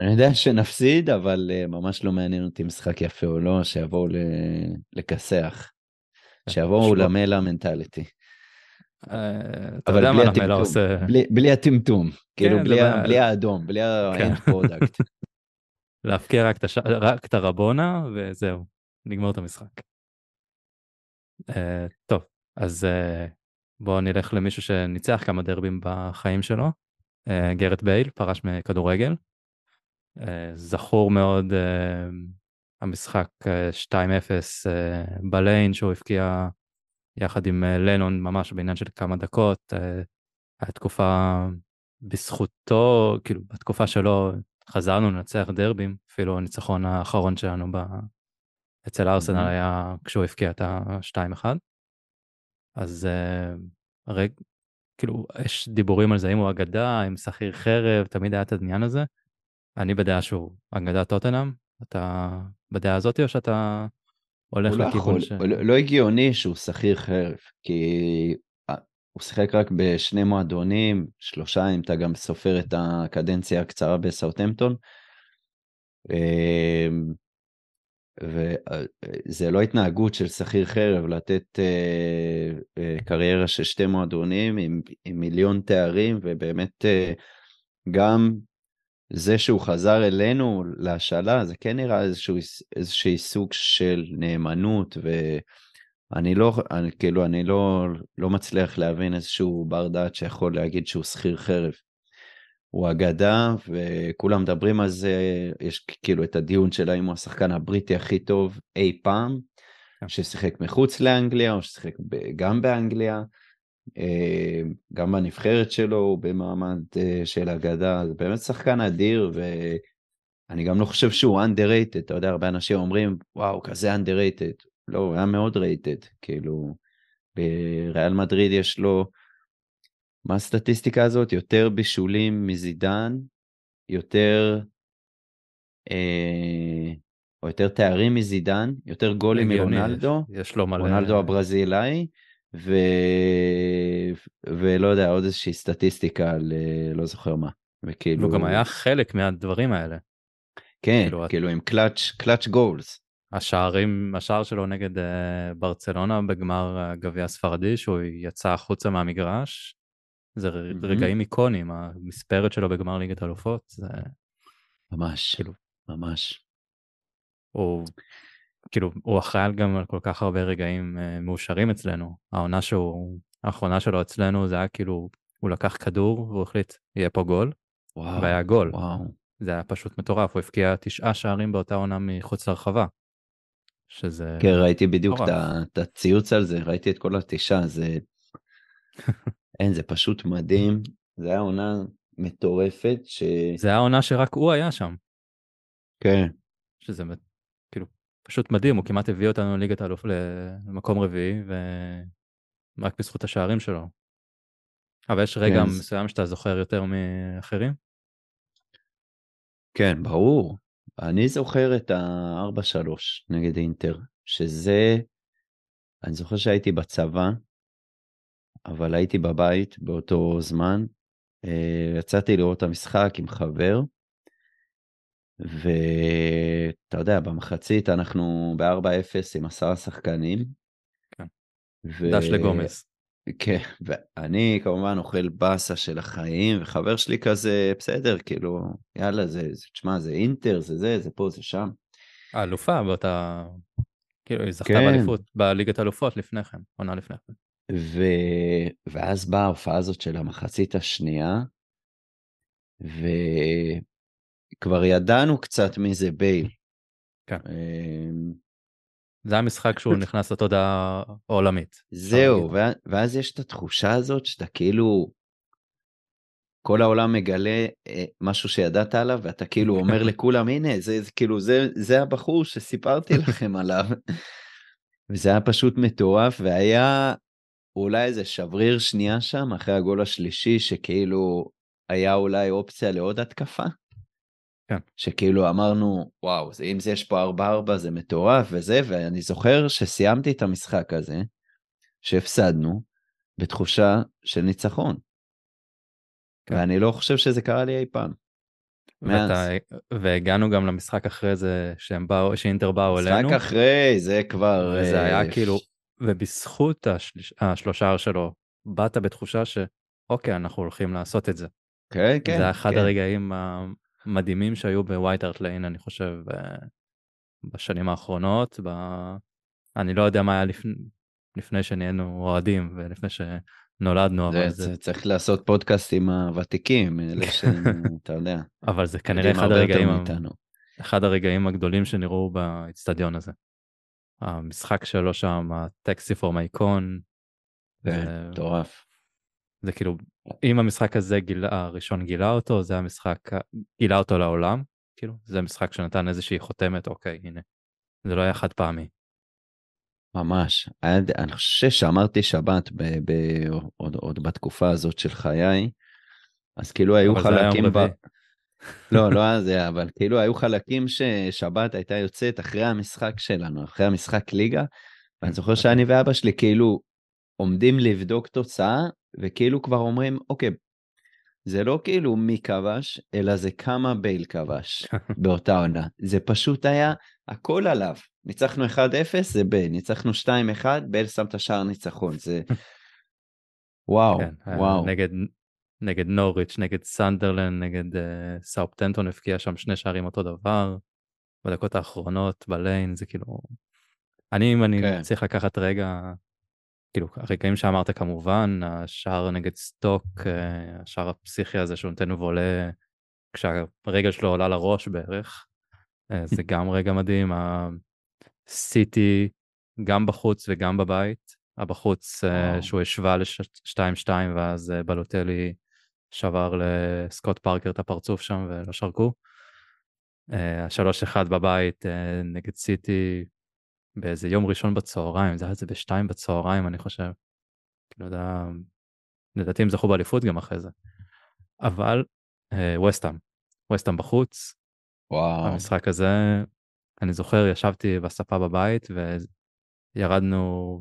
אני יודע שנפסיד, אבל ממש לא מעניין אותי משחק יפה או לא, שיבואו לקסח, שיבואו למלא מנטליטי. אתה יודע מה למלא עושה? בלי הטמטום, כאילו בלי האדום, בלי האין פרודקט. להפקיע רק את הרבונה, וזהו, נגמר את המשחק. טוב, אז בואו נלך למישהו שניצח כמה דרבים בחיים שלו, גרט בייל, פרש מכדורגל. זכור מאוד המשחק 2-0 בליין שהוא הפקיע יחד עם לנון ממש בעניין של כמה דקות. התקופה בזכותו, כאילו בתקופה שלו חזרנו לנצח דרבים, אפילו הניצחון האחרון שלנו אצל ארסנל היה כשהוא הפקיע את ה-2-1. אז כאילו יש דיבורים על זה, אם הוא אגדה, אם שכיר חרב, תמיד היה את העניין הזה. אני בדעה שהוא אגדת טוטנאם, אתה בדעה הזאת או שאתה הולך לכיוון ש... לא הגיוני שהוא שכיר חרב, כי הוא שיחק רק בשני מועדונים, 3 אם אתה גם סופר את הקדנציה הקצרה בסאוטהמפטון, וזה לא התנהגות של שכיר חרב, לתת קריירה של 2 מועדונים עם מיליון תארים, ובאמת גם... זה שהוא חזר אלינו להשאלה, זה כן נראה איזשהו סוג של נאמנות, ואני לא מצליח להבין איזשהו בר דעת שיכול להגיד שהוא שכיר חרב. הוא אגדה, וכולם מדברים על זה, יש כאילו את הדיון שלה אם הוא השחקן הבריטי הכי טוב אי פעם, ששיחק מחוץ לאנגליה, או ששיחק גם באנגליה, גם בנבחרת שלו במעמד של אגדה. זה באמת שחקן אדיר, ואני גם לא חושב שהוא underrated. אתה יודע, הרבה אנשים אומרים וואו כזה underrated, לא, הוא היה מאוד rated. כאילו בריאל מדריד יש לו, מה הסטטיסטיקה הזאת? יותר בישולים מזידן, יותר תארים מזידן, יותר גולים מרונלדו, יש לו מלא, רונלדו הברזילאי, ולא יודע, עוד איזושהי סטטיסטיקה, לא זוכר מה. הוא גם היה חלק מהדברים האלה. כן, כאילו עם קלאץ' גולס. השער שלו נגד ברצלונה בגמר הגביע הספרדי, שהוא יצא החוצה מהמגרש, זה רגעים איקונים, המספרת שלו בגמר ליגת אלופות. ממש, ממש. כאילו, הוא אחראי גם על כל כך הרבה רגעים מאושרים אצלנו. האחרונה שלו אצלנו זה היה כאילו, הוא לקח כדור והוא החליט, יהיה פה גול, והיה גול. זה היה פשוט מטורף, הוא הפקיע 9 שערים באותה עונה מחוץ לרחבה. כן, ראיתי בדיוק את הציוץ על זה, ראיתי את כל 9, זה פשוט מדהים, זה היה עונה מטורפת. זה היה עונה שרק הוא היה שם. כן. שזה כאילו, פשוט מדהים, הוא כמעט הביא אותנו לליגת האלופות למקום רביעי, ורק בזכות השערים שלו. אבל יש רגע מסוים שאתה זוכר יותר מאחרים? כן, ברור. אני זוכר את ה-4-3 נגד אינטר, שזה, אני זוכר שהייתי בצבא, אבל הייתי בבית באותו זמן, יצאתי לראות את המשחק עם חבר, ואתה יודע, במחצית אנחנו ב-4-0 עם 10 שחקנים. כן. דש לגומס. כן, ואני כמובן אוכל בסה של החיים, וחבר שלי כזה, בסדר, כאילו, יאללה, תשמע, זה אינטר, זה פה, זה שם. אלופה באותה, כאילו, היא זכתה באליפות, בליגת אלופות לפניכם, עונה לפניכם. ואז באה ההופעה הזאת של המחצית השנייה, וכבר ידענו קצת מי זה בייל. כן. זה המשחק שהוא נכנס לתודעה העולמית. זהו, ואז יש את התחושה הזאת שאתה כאילו, כל העולם מגלה משהו שידעת עליו, ואתה כאילו אומר לכולם, הנה, זה הבחור שסיפרתי לכם עליו. וזה היה פשוט מטורף, והיה אולי איזה שבריר שנייה שם, אחרי הגול השלישי, שכאילו היה אולי אופציה לעוד התקפה. שכאילו אמרנו, וואו, אם זה יש פה 4-4 זה מטורף וזה, ואני זוכר שסיימתי את המשחק הזה, שהפסדנו בתחושה של ניצחון. ואני לא חושב שזה קרה לי אי פעם. והגענו גם למשחק אחרי זה, שאינטר באו אלינו. משחק אחרי, זה כבר... וזה היה כאילו, ובזכות השלושה שלו, באת בתחושה שאוקיי, אנחנו הולכים לעשות את זה. כן, כן. זה אחד הרגעים ה... מדהימים שהיו בווייט ארט ליין, אני חושב, בשנים האחרונות. אני לא יודע מה היה לפני שנהיינו אוהדים, ולפני שנולדנו, אבל זה... צריך לעשות פודקאסט עם הוותיקים, אלה שאתה יודע. אבל זה כנראה אחד הרגעים הגדולים שנראו באצטדיון הזה. המשחק שלו שם, הטקסי פורם אייקון. זה מטורף. זה כאילו, אם המשחק הזה הראשון גילה אותו, זה המשחק, גילה אותו לעולם, כאילו, זה המשחק שנתן איזושהי חותמת, אוקיי, הנה, זה לא היה חד פעמי. ממש, אני חושב שאמרתי שבת, עוד בתקופה הזאת של חיי, אז כאילו היו חלקים, לא, לא זה, אבל כאילו היו חלקים ששבת הייתה יוצאת אחרי המשחק שלנו, אחרי המשחק ליגה, ואני זוכר שאני ואבא שלי כאילו, עומדים לבדוק תוצאה, וכאילו כבר אומרים, אוקיי, זה לא כאילו מי כבש, אלא זה כמה בייל כבש באותה עונה. זה פשוט היה הכל עליו. ניצחנו 1-0, זה בייל. ניצחנו 2-1, בייל שם את השער ניצחון. זה... וואו, כן, וואו. נגד נוריץ', נגד סנדרלנד, נגד סאופטנטון, הפקיע שם 2 שערים אותו דבר. בדקות האחרונות, בליין, זה כאילו... אם אני צריך לקחת רגע... כאילו, הרגעים שאמרת כמובן, השער נגד סטוק, השער הפסיכי הזה שנותנו ועולה, כשהרגל שלו עולה לראש בערך, זה גם רגע מדהים. הסיטי, גם בחוץ וגם בבית, הבחוץ שהוא השווה ל-2-2, ואז בלוטלי שבר לסקוט פארקר את הפרצוף שם ולא שרקו. 3-1 בבית נגד סיטי, באיזה יום ראשון בצהריים, זה היה זה ב2 בצהריים, אני חושב. לא יודע, לדעתי הם זכו באליפות גם אחרי זה. אבל, וסטאם בחוץ. וואו. המשחק הזה, אני זוכר, ישבתי בספה בבית, וירדנו,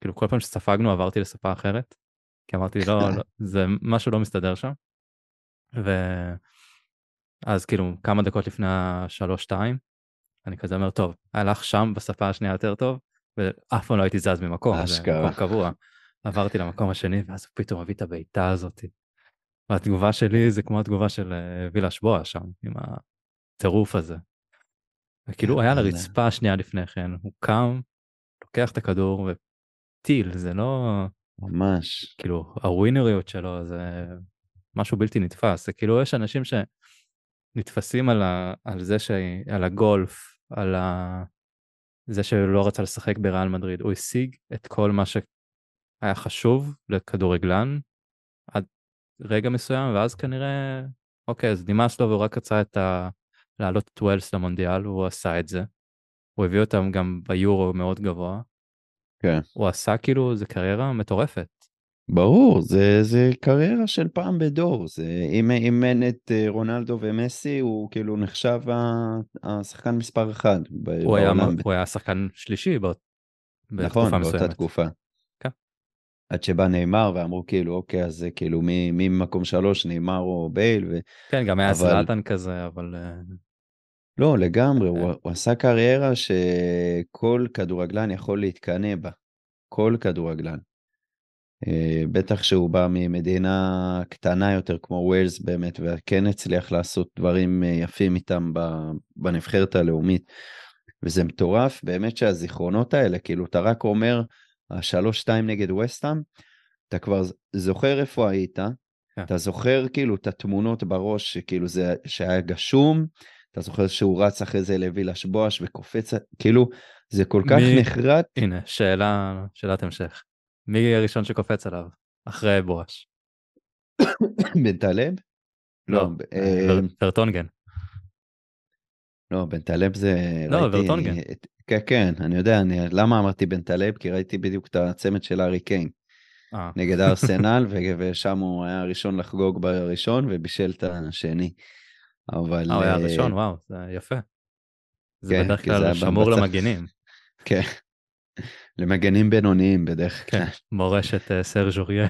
כאילו כל פעם שספגנו, עברתי לספה אחרת, כי אמרתי, לא, זה משהו לא מסתדר שם. ואז כאילו, כמה דקות לפני 3-2, אני כזה אומר, טוב, הלך שם בשפה השנייה יותר טוב, ואף פעם לא הייתי זז ממקום, זה מקום קבוע. עברתי למקום השני, ואז פתאום הביא את הביתה הזאת. והתגובה שלי זה כמו התגובה של וילש בוע שם, עם הטירוף הזה. וכאילו היה לרצפה השנייה לפני כן, הוא קם, לוקח את הכדור וטיל, זה לא... ממש. כאילו, הווינריות שלו זה משהו בלתי נתפס, זה כאילו יש אנשים ש... נתפסים על זה על הגולף, על זה שלא רצה לשחק בריאל מדריד. הוא השיג את כל מה שהיה חשוב לכדורגלן עד רגע מסוים, ואז כנראה, אוקיי, אז נמאס לו, והוא רק רצה לעלות את ווילס למונדיאל, הוא עשה את זה. הוא הביא אותם גם ביורו מאוד גבוה. כן. הוא עשה כאילו, זה קריירה מטורפת. ברור, זה קריירה של פעם בדור, אם אין את רונלדו ומסי, הוא כאילו נחשב השחקן מספר אחד. הוא היה השחקן שלישי באותה תקופה. עד שבא ניימאר ואמרו כאילו, אוקיי, אז זה כאילו מי ממקום שלוש, ניימאר או בייל. כן, גם היה סלאטן כזה, אבל... לא, לגמרי, הוא עשה קריירה שכל כדורגלן יכול להתקנא בה. כל כדורגלן. בטח שהוא בא ממדינה קטנה יותר כמו ווילס באמת, וכן הצליח לעשות דברים יפים איתם בנבחרת הלאומית, וזה מטורף באמת שהזיכרונות האלה, כאילו אתה רק אומר 3-2 נגד וסטאם, אתה כבר זוכר איפה היית, אתה זוכר כאילו את התמונות בראש, כאילו זה שהיה גשום, אתה זוכר שהוא רץ אחרי זה להביא לשבועש וקופץ, כאילו זה כל כך נחרט. הנה, שאלת המשך. מי הראשון שקופץ עליו? אחרי בועש. בן טלב? לא. ורטונגן. לא, בן טלב זה... לא, ורטונגן. כן, אני יודע, למה אמרתי בן טלב? כי ראיתי בדיוק את הצמת של ארי קיין. נגד ארסנל, ושם הוא היה הראשון לחגוג בראשון, ובישל את השני. אבל... הוא היה הראשון, וואו, זה יפה. זה בדרך כלל שמור למגינים. כן. למגנים בינוניים בדרך כלל. מורשת סר ז'וריה.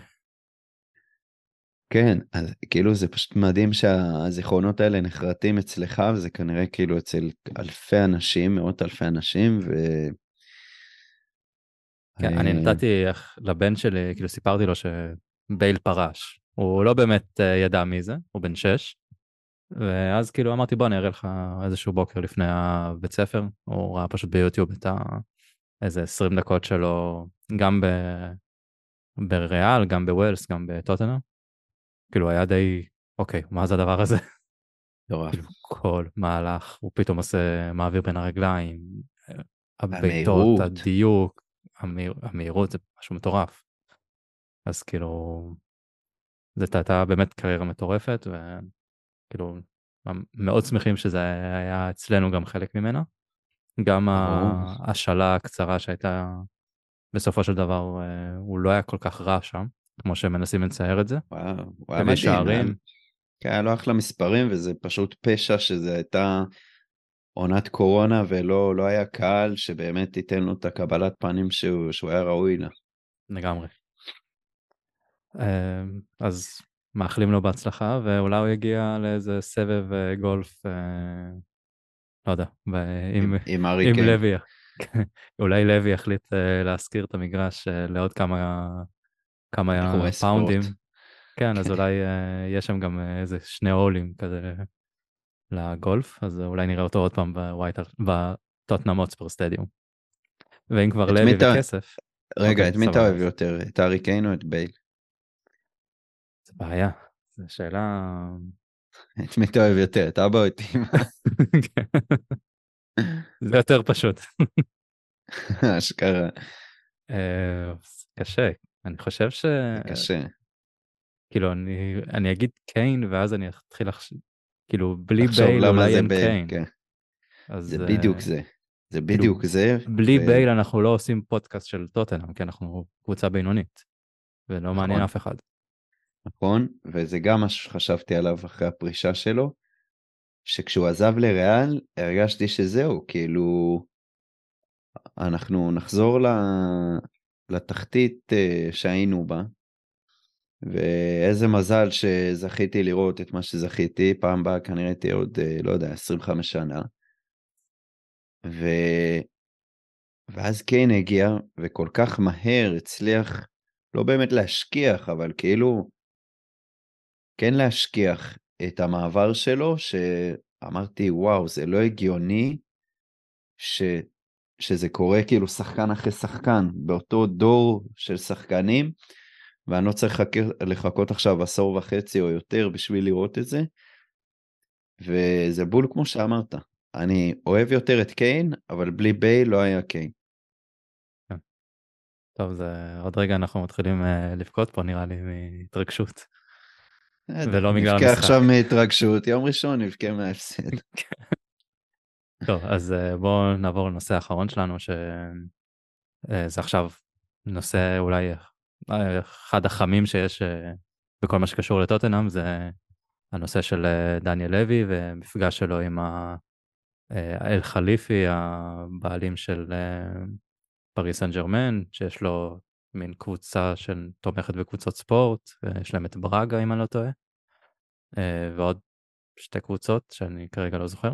כן, אז כאילו זה פשוט מדהים שהזיכרונות האלה נחרטים אצלך, וזה כנראה כאילו אצל אלפי אנשים, מאות אלפי אנשים, ו... כן, אני נתתי לבן שלי, כאילו סיפרתי לו שבייל פרש. הוא לא באמת ידע מי זה, הוא בן 6, ואז כאילו אמרתי בוא אני אראה לך איזשהו בוקר לפני הבית ספר, הוא ראה פשוט ביוטיוב את ה... איזה 20 דקות שלו, גם בריאל, גם בווילס, גם בטוטנהאם. כאילו היה די, אוקיי, מה זה הדבר הזה? כל מהלך, הוא פתאום עושה מעביר בין הרגליים, הביתות, הדיוק, המהירות, זה משהו מטורף. אז כאילו, זה הייתה באמת קריירה מטורפת, וכאילו, מאוד שמחים שזה היה אצלנו גם חלק ממנה. גם השאלה הקצרה שהייתה בסופו של דבר, הוא לא היה כל כך רע שם, כמו שמנסים לצייר את זה. וואו, היה מדהים. היה לא אחלה מספרים, וזה פשוט פשע שזה הייתה עונת קורונה, ולא היה קהל שבאמת ייתן לו את הקבלת פנים שהוא היה ראוי לה. לגמרי. אז מאחלים לו בהצלחה, ואולי הוא יגיע לאיזה סבב גולף... לא יודע, עם לוי, אולי לוי החליט להזכיר את המגרש לעוד כמה פאונדים, כן, אז אולי יש שם גם איזה שני אולים כזה לגולף, אז אולי נראה אותו עוד פעם בטוטנהאם הוטספור סטדיום. ואם כבר לוי וכסף... רגע, את מי אתה אוהב יותר, את הארי קיין או את בייל? זה בעיה, זו שאלה... את מי אתה אוהב יותר, אתה בא אותי. זה יותר פשוט. אשכרה. קשה, אני חושב ש... קשה. כאילו, אני אגיד קיין, ואז אני אתחיל כאילו, בלי בייל אולי אין קיין. זה בדיוק זה. זה בדיוק זה. בלי בייל אנחנו לא עושים פודקאסט של טוטנהאם, כי אנחנו קבוצה בינונית, ולא מעניין אף אחד. נכון, וזה גם מה שחשבתי עליו אחרי הפרישה שלו, שכשהוא עזב לריאל, הרגשתי שזהו, כאילו, אנחנו נחזור לתחתית שהיינו בה, ואיזה מזל שזכיתי לראות את מה שזכיתי, פעם באה כנראה תהיה עוד, לא יודע, 25 שנה, ואז קיין הגיע, וכל כך מהר הצליח, לא באמת להשכיח, אבל כאילו, כן להשכיח את המעבר שלו, שאמרתי, וואו, זה לא הגיוני, שזה קורה כאילו שחקן אחרי שחקן, באותו דור של שחקנים, ואני לא צריך לחכות עכשיו 10.5 או יותר, בשביל לראות את זה, וזה בול כמו שאמרת, אני אוהב יותר את קיין, אבל בלי ביי לא היה קיין. טוב, עוד רגע אנחנו מתחילים לבכות פה, נראה לי, מהתרגשות. ולא מגלל המשחק. נבכה עכשיו מהתרגשות, יום ראשון נבכה מההפסד. טוב, אז בואו נעבור לנושא האחרון שלנו, שזה עכשיו נושא אולי אחד החמים שיש בכל מה שקשור לטוטנהאם, זה הנושא של דניאל לוי, ומפגש שלו עם האל חליפי, הבעלים של פריס סן ז'רמן, שיש לו מין קבוצה שתומכת בקבוצות ספורט, יש להם את ברגה, אם אני לא טועה, ועוד שתי קבוצות שאני כרגע לא זוכר.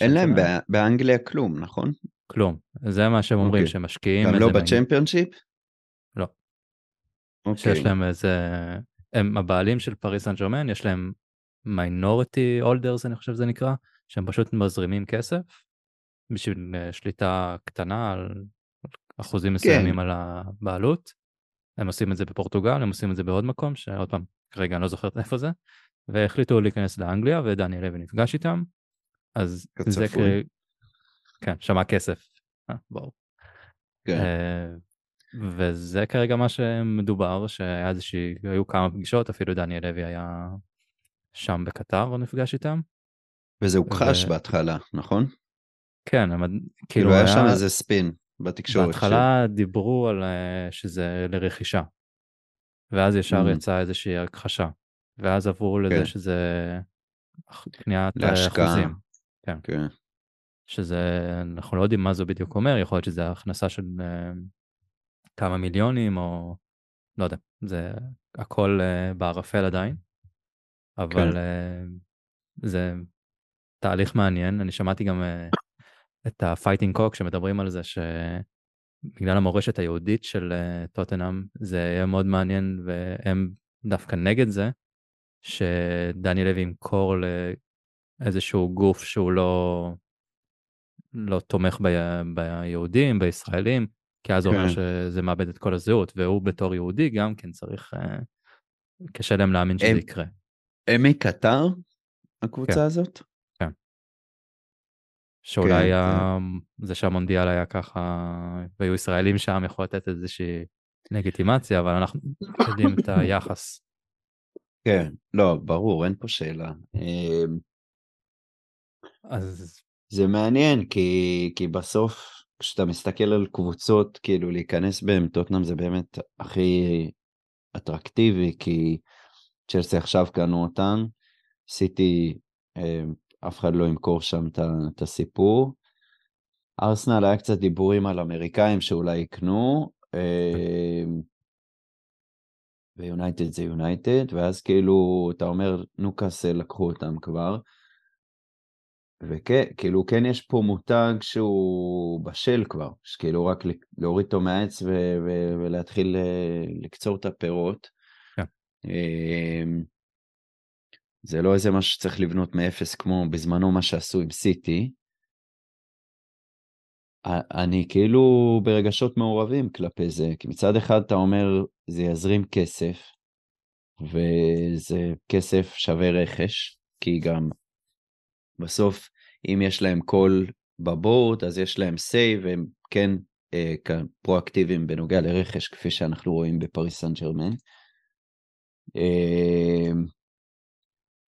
אין להם באנגליה כלום, נכון? כלום. זה מה שהם אומרים, שמשקיעים. גם לא בצ'מפיונשיפ? לא. שיש להם איזה... הם הבעלים של פריס סן ז'רמן, יש להם מיינורטי הולדרס, אני חושב זה נקרא, שהם פשוט מזרימים כסף, בשביל שליטה קטנה על אחוזים מסוימים על הבעלות. הם עושים את זה בפורטוגל, הם עושים את זה בעוד מקום, שעוד פעם, כרגע אני לא זוכרת איפה זה, והחליטו להיכנס לאנגליה, ודניאל לוי נפגש איתם, אז זה כרגע... כן, שמע כסף. בואו. וזה כרגע מה שמדובר, שהיו כמה פגישות, אפילו דניאל לוי היה שם בקטר, הוא נפגש איתם. וזה הוכחש בהתחלה, נכון? כן, כאילו היה שם איזה ספין בתקשורת. בהתחלה דיברו על שזה לרכישה, ואז ישר יצאה איזושהי הכחשה, ואז עברו לזה שזה קניית אחוזים. כן. שזה, אנחנו לא יודעים מה זה בדיוק אומר, יכול להיות שזה הכנסה של... כמה מיליונים, או לא יודע, זה הכל בערפל עדיין, אבל זה תהליך מעניין. אני שמעתי גם את הפייטינג קוק שמדברים על זה, שבגלל המורשת היהודית של טוטנהאם, זה היה מאוד מעניין, והם דווקא נגד זה, שדני לוי ימכור לאיזשהו גוף שהוא לא תומך ביהודים, בישראלים, כי אז הוא אומר שזה מאבד את כל הזהות, והוא בתור יהודי גם כן צריך, קשה להם להאמין שזה יקרה. הם מקטר, הקבוצה הזאת? כן. שאולי זה שהמונדיאל היה ככה, והיו ישראלים שם, יכול לתת איזושהי לגיטימציה, אבל אנחנו יודעים את היחס. כן, לא, ברור, אין פה שאלה. אז... זה מעניין, כי בסוף... כשאתה מסתכל על קבוצות, כאילו להיכנס בהם, טוטנהאם זה באמת הכי אטרקטיבי, כי צ'לסי עכשיו קנו אותן, סיטי, אף אחד לא ימכור שם את הסיפור, ארסנל היה קצת דיבורים על אמריקאים שאולי יקנו, ויונייטד זה יונייטד, ואז כאילו אתה אומר, נוקאסל לקחו אותם כבר, וכאילו כן יש פה מותג שהוא בשל כבר, שכאילו רק להוריד אותו מהעץ ולהתחיל לקצור את הפירות. זה לא איזה מה שצריך לבנות מאפס, כמו בזמנו מה שעשו עם סיטי. אני כאילו ברגשות מעורבים כלפי זה, כי מצד אחד אתה אומר זה יזרים כסף, וזה כסף שווה רכש, כי גם בסוף, אם יש להם קול בבורד, אז יש להם סייב, והם כן פרואקטיביים בנוגע לרכש, כפי שאנחנו רואים בפריס סן ז'רמן.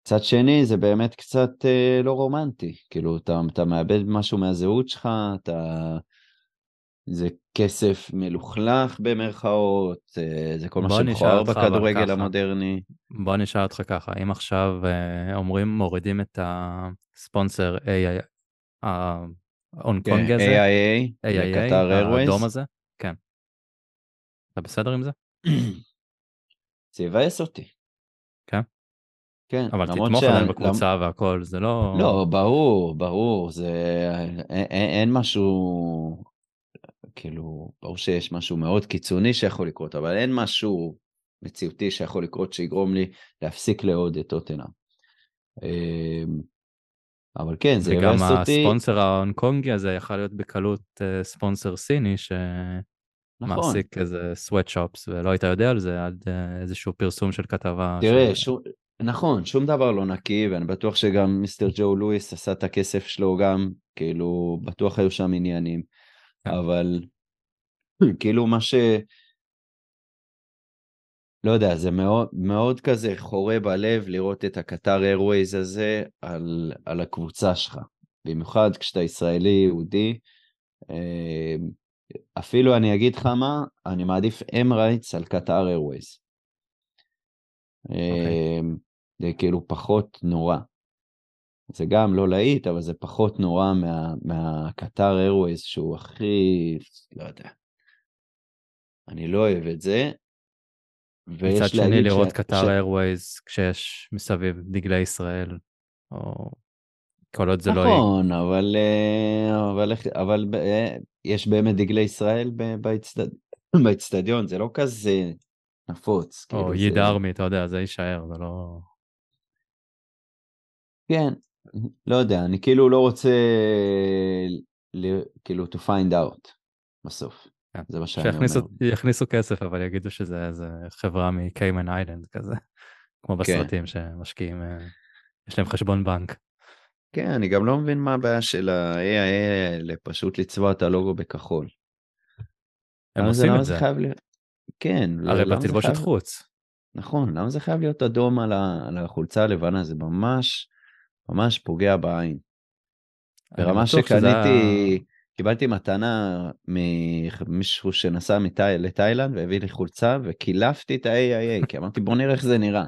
צד שני, זה באמת קצת לא רומנטי, כאילו אתה מאבד משהו מהזהות שלך, זה כסף מלוכלך במרכאות, זה כל מה שמכוער בכדורגל המודרני. בוא נשאל אותך ככה, אם עכשיו אומרים, מורידים את הספונסר הונקונג הזה, AIA, האדום הזה, כן. אתה בסדר עם זה? זה יבאס אותי. כן? כן. אבל תתמוך עליהם בקבוצה והכל, זה לא... לא, ברור, אין משהו... כאילו, ברור שיש משהו מאוד קיצוני שיכול לקרות, אבל אין משהו מציאותי שיכול לקרות שיגרום לי להפסיק לעוד את טוטנהאם. אבל כן, זה יבאס אותי. וגם הספונסר ההונקונגי הזה יכול להיות בקלות ספונסר סיני, שמעסיק איזה סוואטשופס, ולא היית יודע על זה, עד איזשהו פרסום של כתבה. תראה, נכון, שום דבר לא נקי, ואני בטוח שגם מיסטר ג'ו לואיס עשה את הכסף שלו גם, כאילו, בטוח היו שם עניינים. אבל כאילו מה ש... לא יודע, זה מאוד, מאוד כזה חורה בלב לראות את הקטר איירווייז הזה על הקבוצה שלך. במיוחד כשאתה ישראלי יהודי, אפילו אני אגיד לך מה, אני מעדיף אמרייטס על קטאר איירווייז. זה כאילו פחות נורא. זה גם לא להיט, אבל זה פחות נורא מהקטאר איירווייז, שהוא הכי, לא יודע. אני לא אוהב את זה. מצד שני לראות קטאר איירווייז, כשיש מסביב דגלי ישראל, או... כל עוד זה לא יהיה. נכון, אבל יש באמת דגלי ישראל באצטדיון, זה לא כזה נפוץ. או יד ארמי, אתה יודע, זה יישאר, זה לא... כן, לא יודע, אני כאילו לא רוצה, כאילו to find out בסוף. זה מה שאני אומר. שיכניסו כסף, אבל יגידו שזה חברה מקיימן איילנד כזה, כמו בסרטים שמשקיעים, יש להם חשבון בנק. כן, אני גם לא מבין מה הבעיה של ה-AIA, פשוט לצבוע את הלוגו בכחול. הם עושים את זה. כן. הרי בתלבושת חוץ. נכון, למה זה חייב להיות אדום על החולצה הלבנה? זה ממש, ממש פוגע בעין. ברמה שקניתי, קיבלתי מתנה ממישהו שנסע לתאילנד, והביא לי חולצה, וקילפתי את ה-AIA, כי אמרתי, בוא נראה איך זה נראה.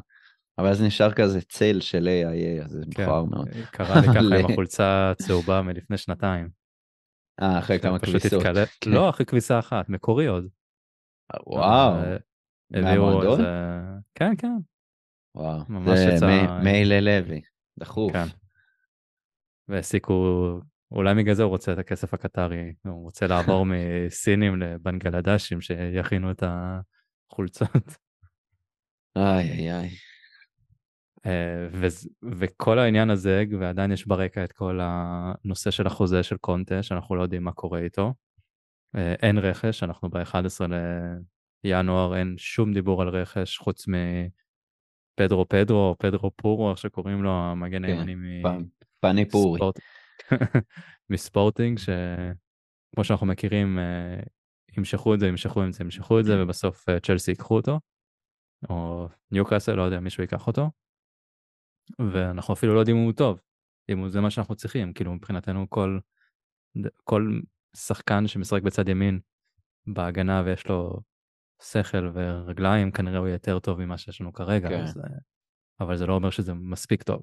אבל אז נשאר כזה צל של AIA, אז זה מכוער מאוד. קרה לי ככה עם החולצה צהובה מלפני שנתיים. אחרי כמה כביסות. לא, אחרי כביסה אחת, מקורי עוד. וואו. מהמועדון? כן, כן. וואו, זה מייל לוי, דחוף. כן. והסיקו, אולי בגלל זה הוא רוצה את הכסף הקטרי, הוא רוצה לעבור מסינים לבנגלדשים שיכינו את החולצות. איי, איי, איי. וכל העניין הזה, ועדיין יש ברקע את כל הנושא של החוזה של קונטה, שאנחנו לא יודעים מה קורה איתו. אין רכש, אנחנו ב-11 לינואר, אין שום דיבור על רכש, חוץ מפדרו פדרו, פדרו פורו, איך שקוראים לו, המגן הימני פני פורי. מספורטינג, שכמו שאנחנו מכירים, ימשכו את זה, ובסוף צ'לסי יקחו אותו. או ניוקאסל, לא יודע, מישהו ייקח אותו, ואנחנו אפילו לא יודעים אם הוא טוב, אם זה מה שאנחנו צריכים, כאילו מבחינתנו כל שחקן שמשחק בצד ימין בהגנה ויש לו שכל ורגליים, כנראה הוא יהיה יותר טוב ממה שיש לנו כרגע, כן. אז, אבל זה לא אומר שזה מספיק טוב.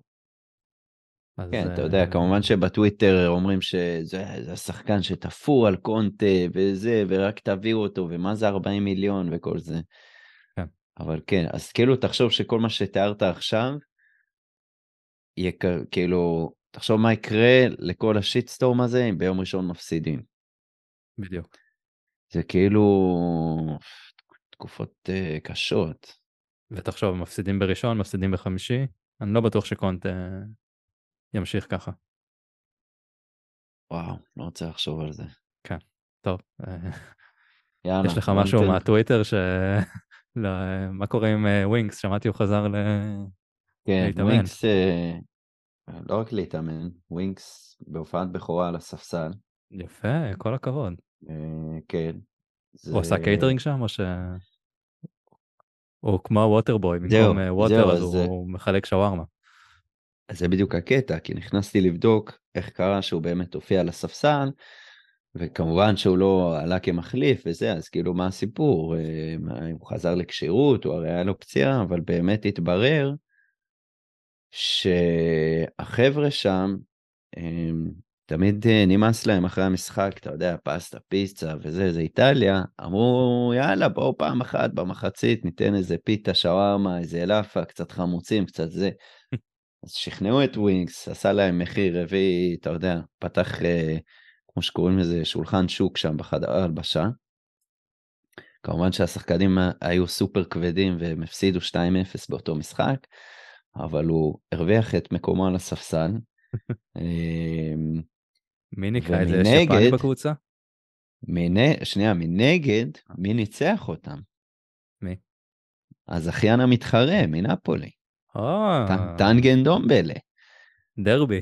אז, כן, אתה יודע, כמובן שבטוויטר אומרים שזה השחקן שתפור על קונטה וזה, ורק תביאו אותו, ומה זה 40 מיליון וכל זה. אבל כן, אז כאילו תחשוב שכל מה שתיארת עכשיו, כאילו, תחשוב מה יקרה לכל השיטסטורם הזה, אם ביום ראשון מפסידים. בדיוק. זה כאילו תקופות קשות. ותחשוב, מפסידים בראשון, מפסידים בחמישי, אני לא בטוח שקונט ימשיך ככה. וואו, לא רוצה לחשוב על זה. כן, טוב. יאללה, יש לך משהו מהטוויטר ש... לא, מה קורה עם ווינקס? שמעתי הוא חזר להתאמן. ווינקס, לא רק להתאמן, ווינקס בהופעת בכורה על הספסל. יפה, כל הכבוד. כן. הוא עשה קייטרינג שם או ש... הוא כמו הווטרבוי, במקום ווטר, אז הוא מחלק שווארמה. זה בדיוק הקטע, כי נכנסתי לבדוק איך קרה שהוא באמת הופיע על הספסל, וכמובן שהוא לא עלה כמחליף וזה, אז כאילו מה הסיפור? הוא חזר לקשירות, הוא הרי היה לו פציעה, אבל באמת התברר שהחבר'ה שם, תמיד נמאס להם אחרי המשחק, אתה יודע, פסטה, פיצה וזה, זה איטליה, אמרו יאללה בואו פעם אחת במחצית, ניתן איזה פיטה, שווארמה, איזה אלאפה, קצת חמוצים, קצת זה. אז שכנעו את ווינקס, עשה להם מחיר רביעי, אתה יודע, פתח... כמו שקוראים לזה שולחן שוק שם בחדר הלבשה. כמובן שהשחקנים היו סופר כבדים והם הפסידו 2-0 באותו משחק, אבל הוא הרוויח את מקומו על הספסל. מי נקרא את זה? יש יפני בקבוצה? שנייה, מנגד, מי ניצח אותם? מי? הזכיין המתחרה, מנפולי. טנגן דומבלה. דרבי.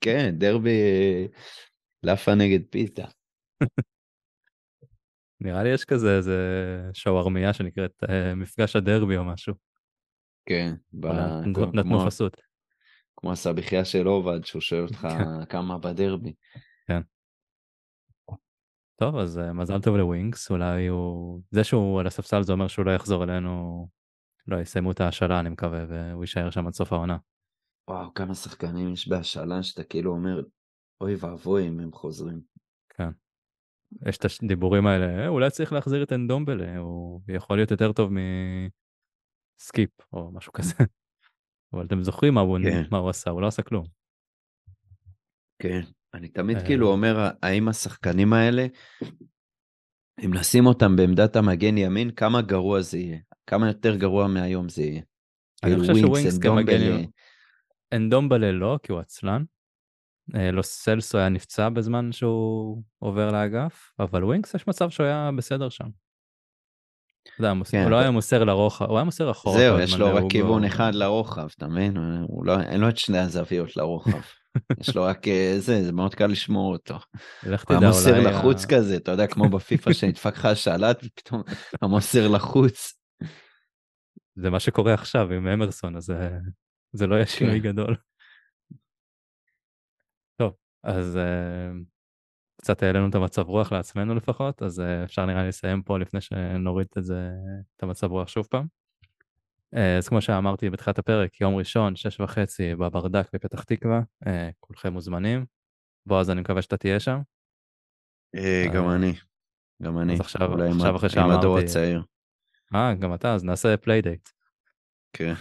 כן, דרבי לפה נגד פיטה. נראה לי יש כזה איזה שווארמיה שנקראת מפגש הדרבי או משהו. כן, נתנו פסות. כמו הסביחייה של עובד שהוא שואל אותך כמה בדרבי. כן. טוב, אז מזל טוב לווינקס, אולי הוא... זה שהוא על הספסל זה אומר שהוא לא יחזור אלינו, לא יסיימו את ההשאלה אני מקווה, והוא יישאר שם עד סוף העונה. וואו, כמה שחקנים יש בהשאלה שאתה כאילו אומר, אוי ואבוי אם הם חוזרים. כן. יש את הדיבורים האלה, אולי צריך להחזיר את אנדומבלה, הוא יכול להיות יותר טוב מסקיפ או משהו כזה. אבל אתם זוכרים מה הוא עשה, הוא לא עשה כלום. כן. אני תמיד כאילו אומר, האם השחקנים האלה, אם נשים אותם בעמדת המגן ימין, כמה גרוע זה יהיה? כמה יותר גרוע מהיום זה יהיה? אני חושב שווינקס כמגן אנדומבלה לא, כי הוא עצלן. לא סלסו היה נפצע בזמן שהוא עובר לאגף, אבל ווינקס יש מצב שהוא היה בסדר שם. הוא לא היה מוסר לרוחב, הוא היה מוסר אחורה. זהו, יש לו רק כיוון אחד לרוחב, תמיד, אין לו את שני הזוויות לרוחב. יש לו רק זה, זה מאוד קל לשמור אותו. המוסר לחוץ כזה, אתה יודע, כמו בפיפה שנדפקה השאלת, ופתאום המוסר לחוץ. זה מה שקורה עכשיו עם אמרסון, אז זה לא היה שינוי גדול. טוב, אז קצת העלינו את המצב רוח לעצמנו לפחות, אז אפשר נראה לסיים פה לפני שנוריד את המצב רוח שוב פעם. אז כמו שאמרתי בתחילת הפרק, יום ראשון, 6:30 בברדק בפתח תקווה, כולכם מוזמנים. בועז, אני מקווה שאתה תהיה שם. גם אני. אז עכשיו אחרי שאמרתי... עם הדור הצעיר. גם אתה, אז נעשה פליידייט. כן.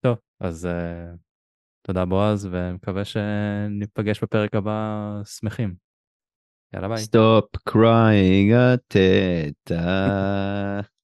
טוב, אז תודה בועז, ומקווה שניפגש בפרק הבא שמחים. יאללה ביי. Stop crying at it.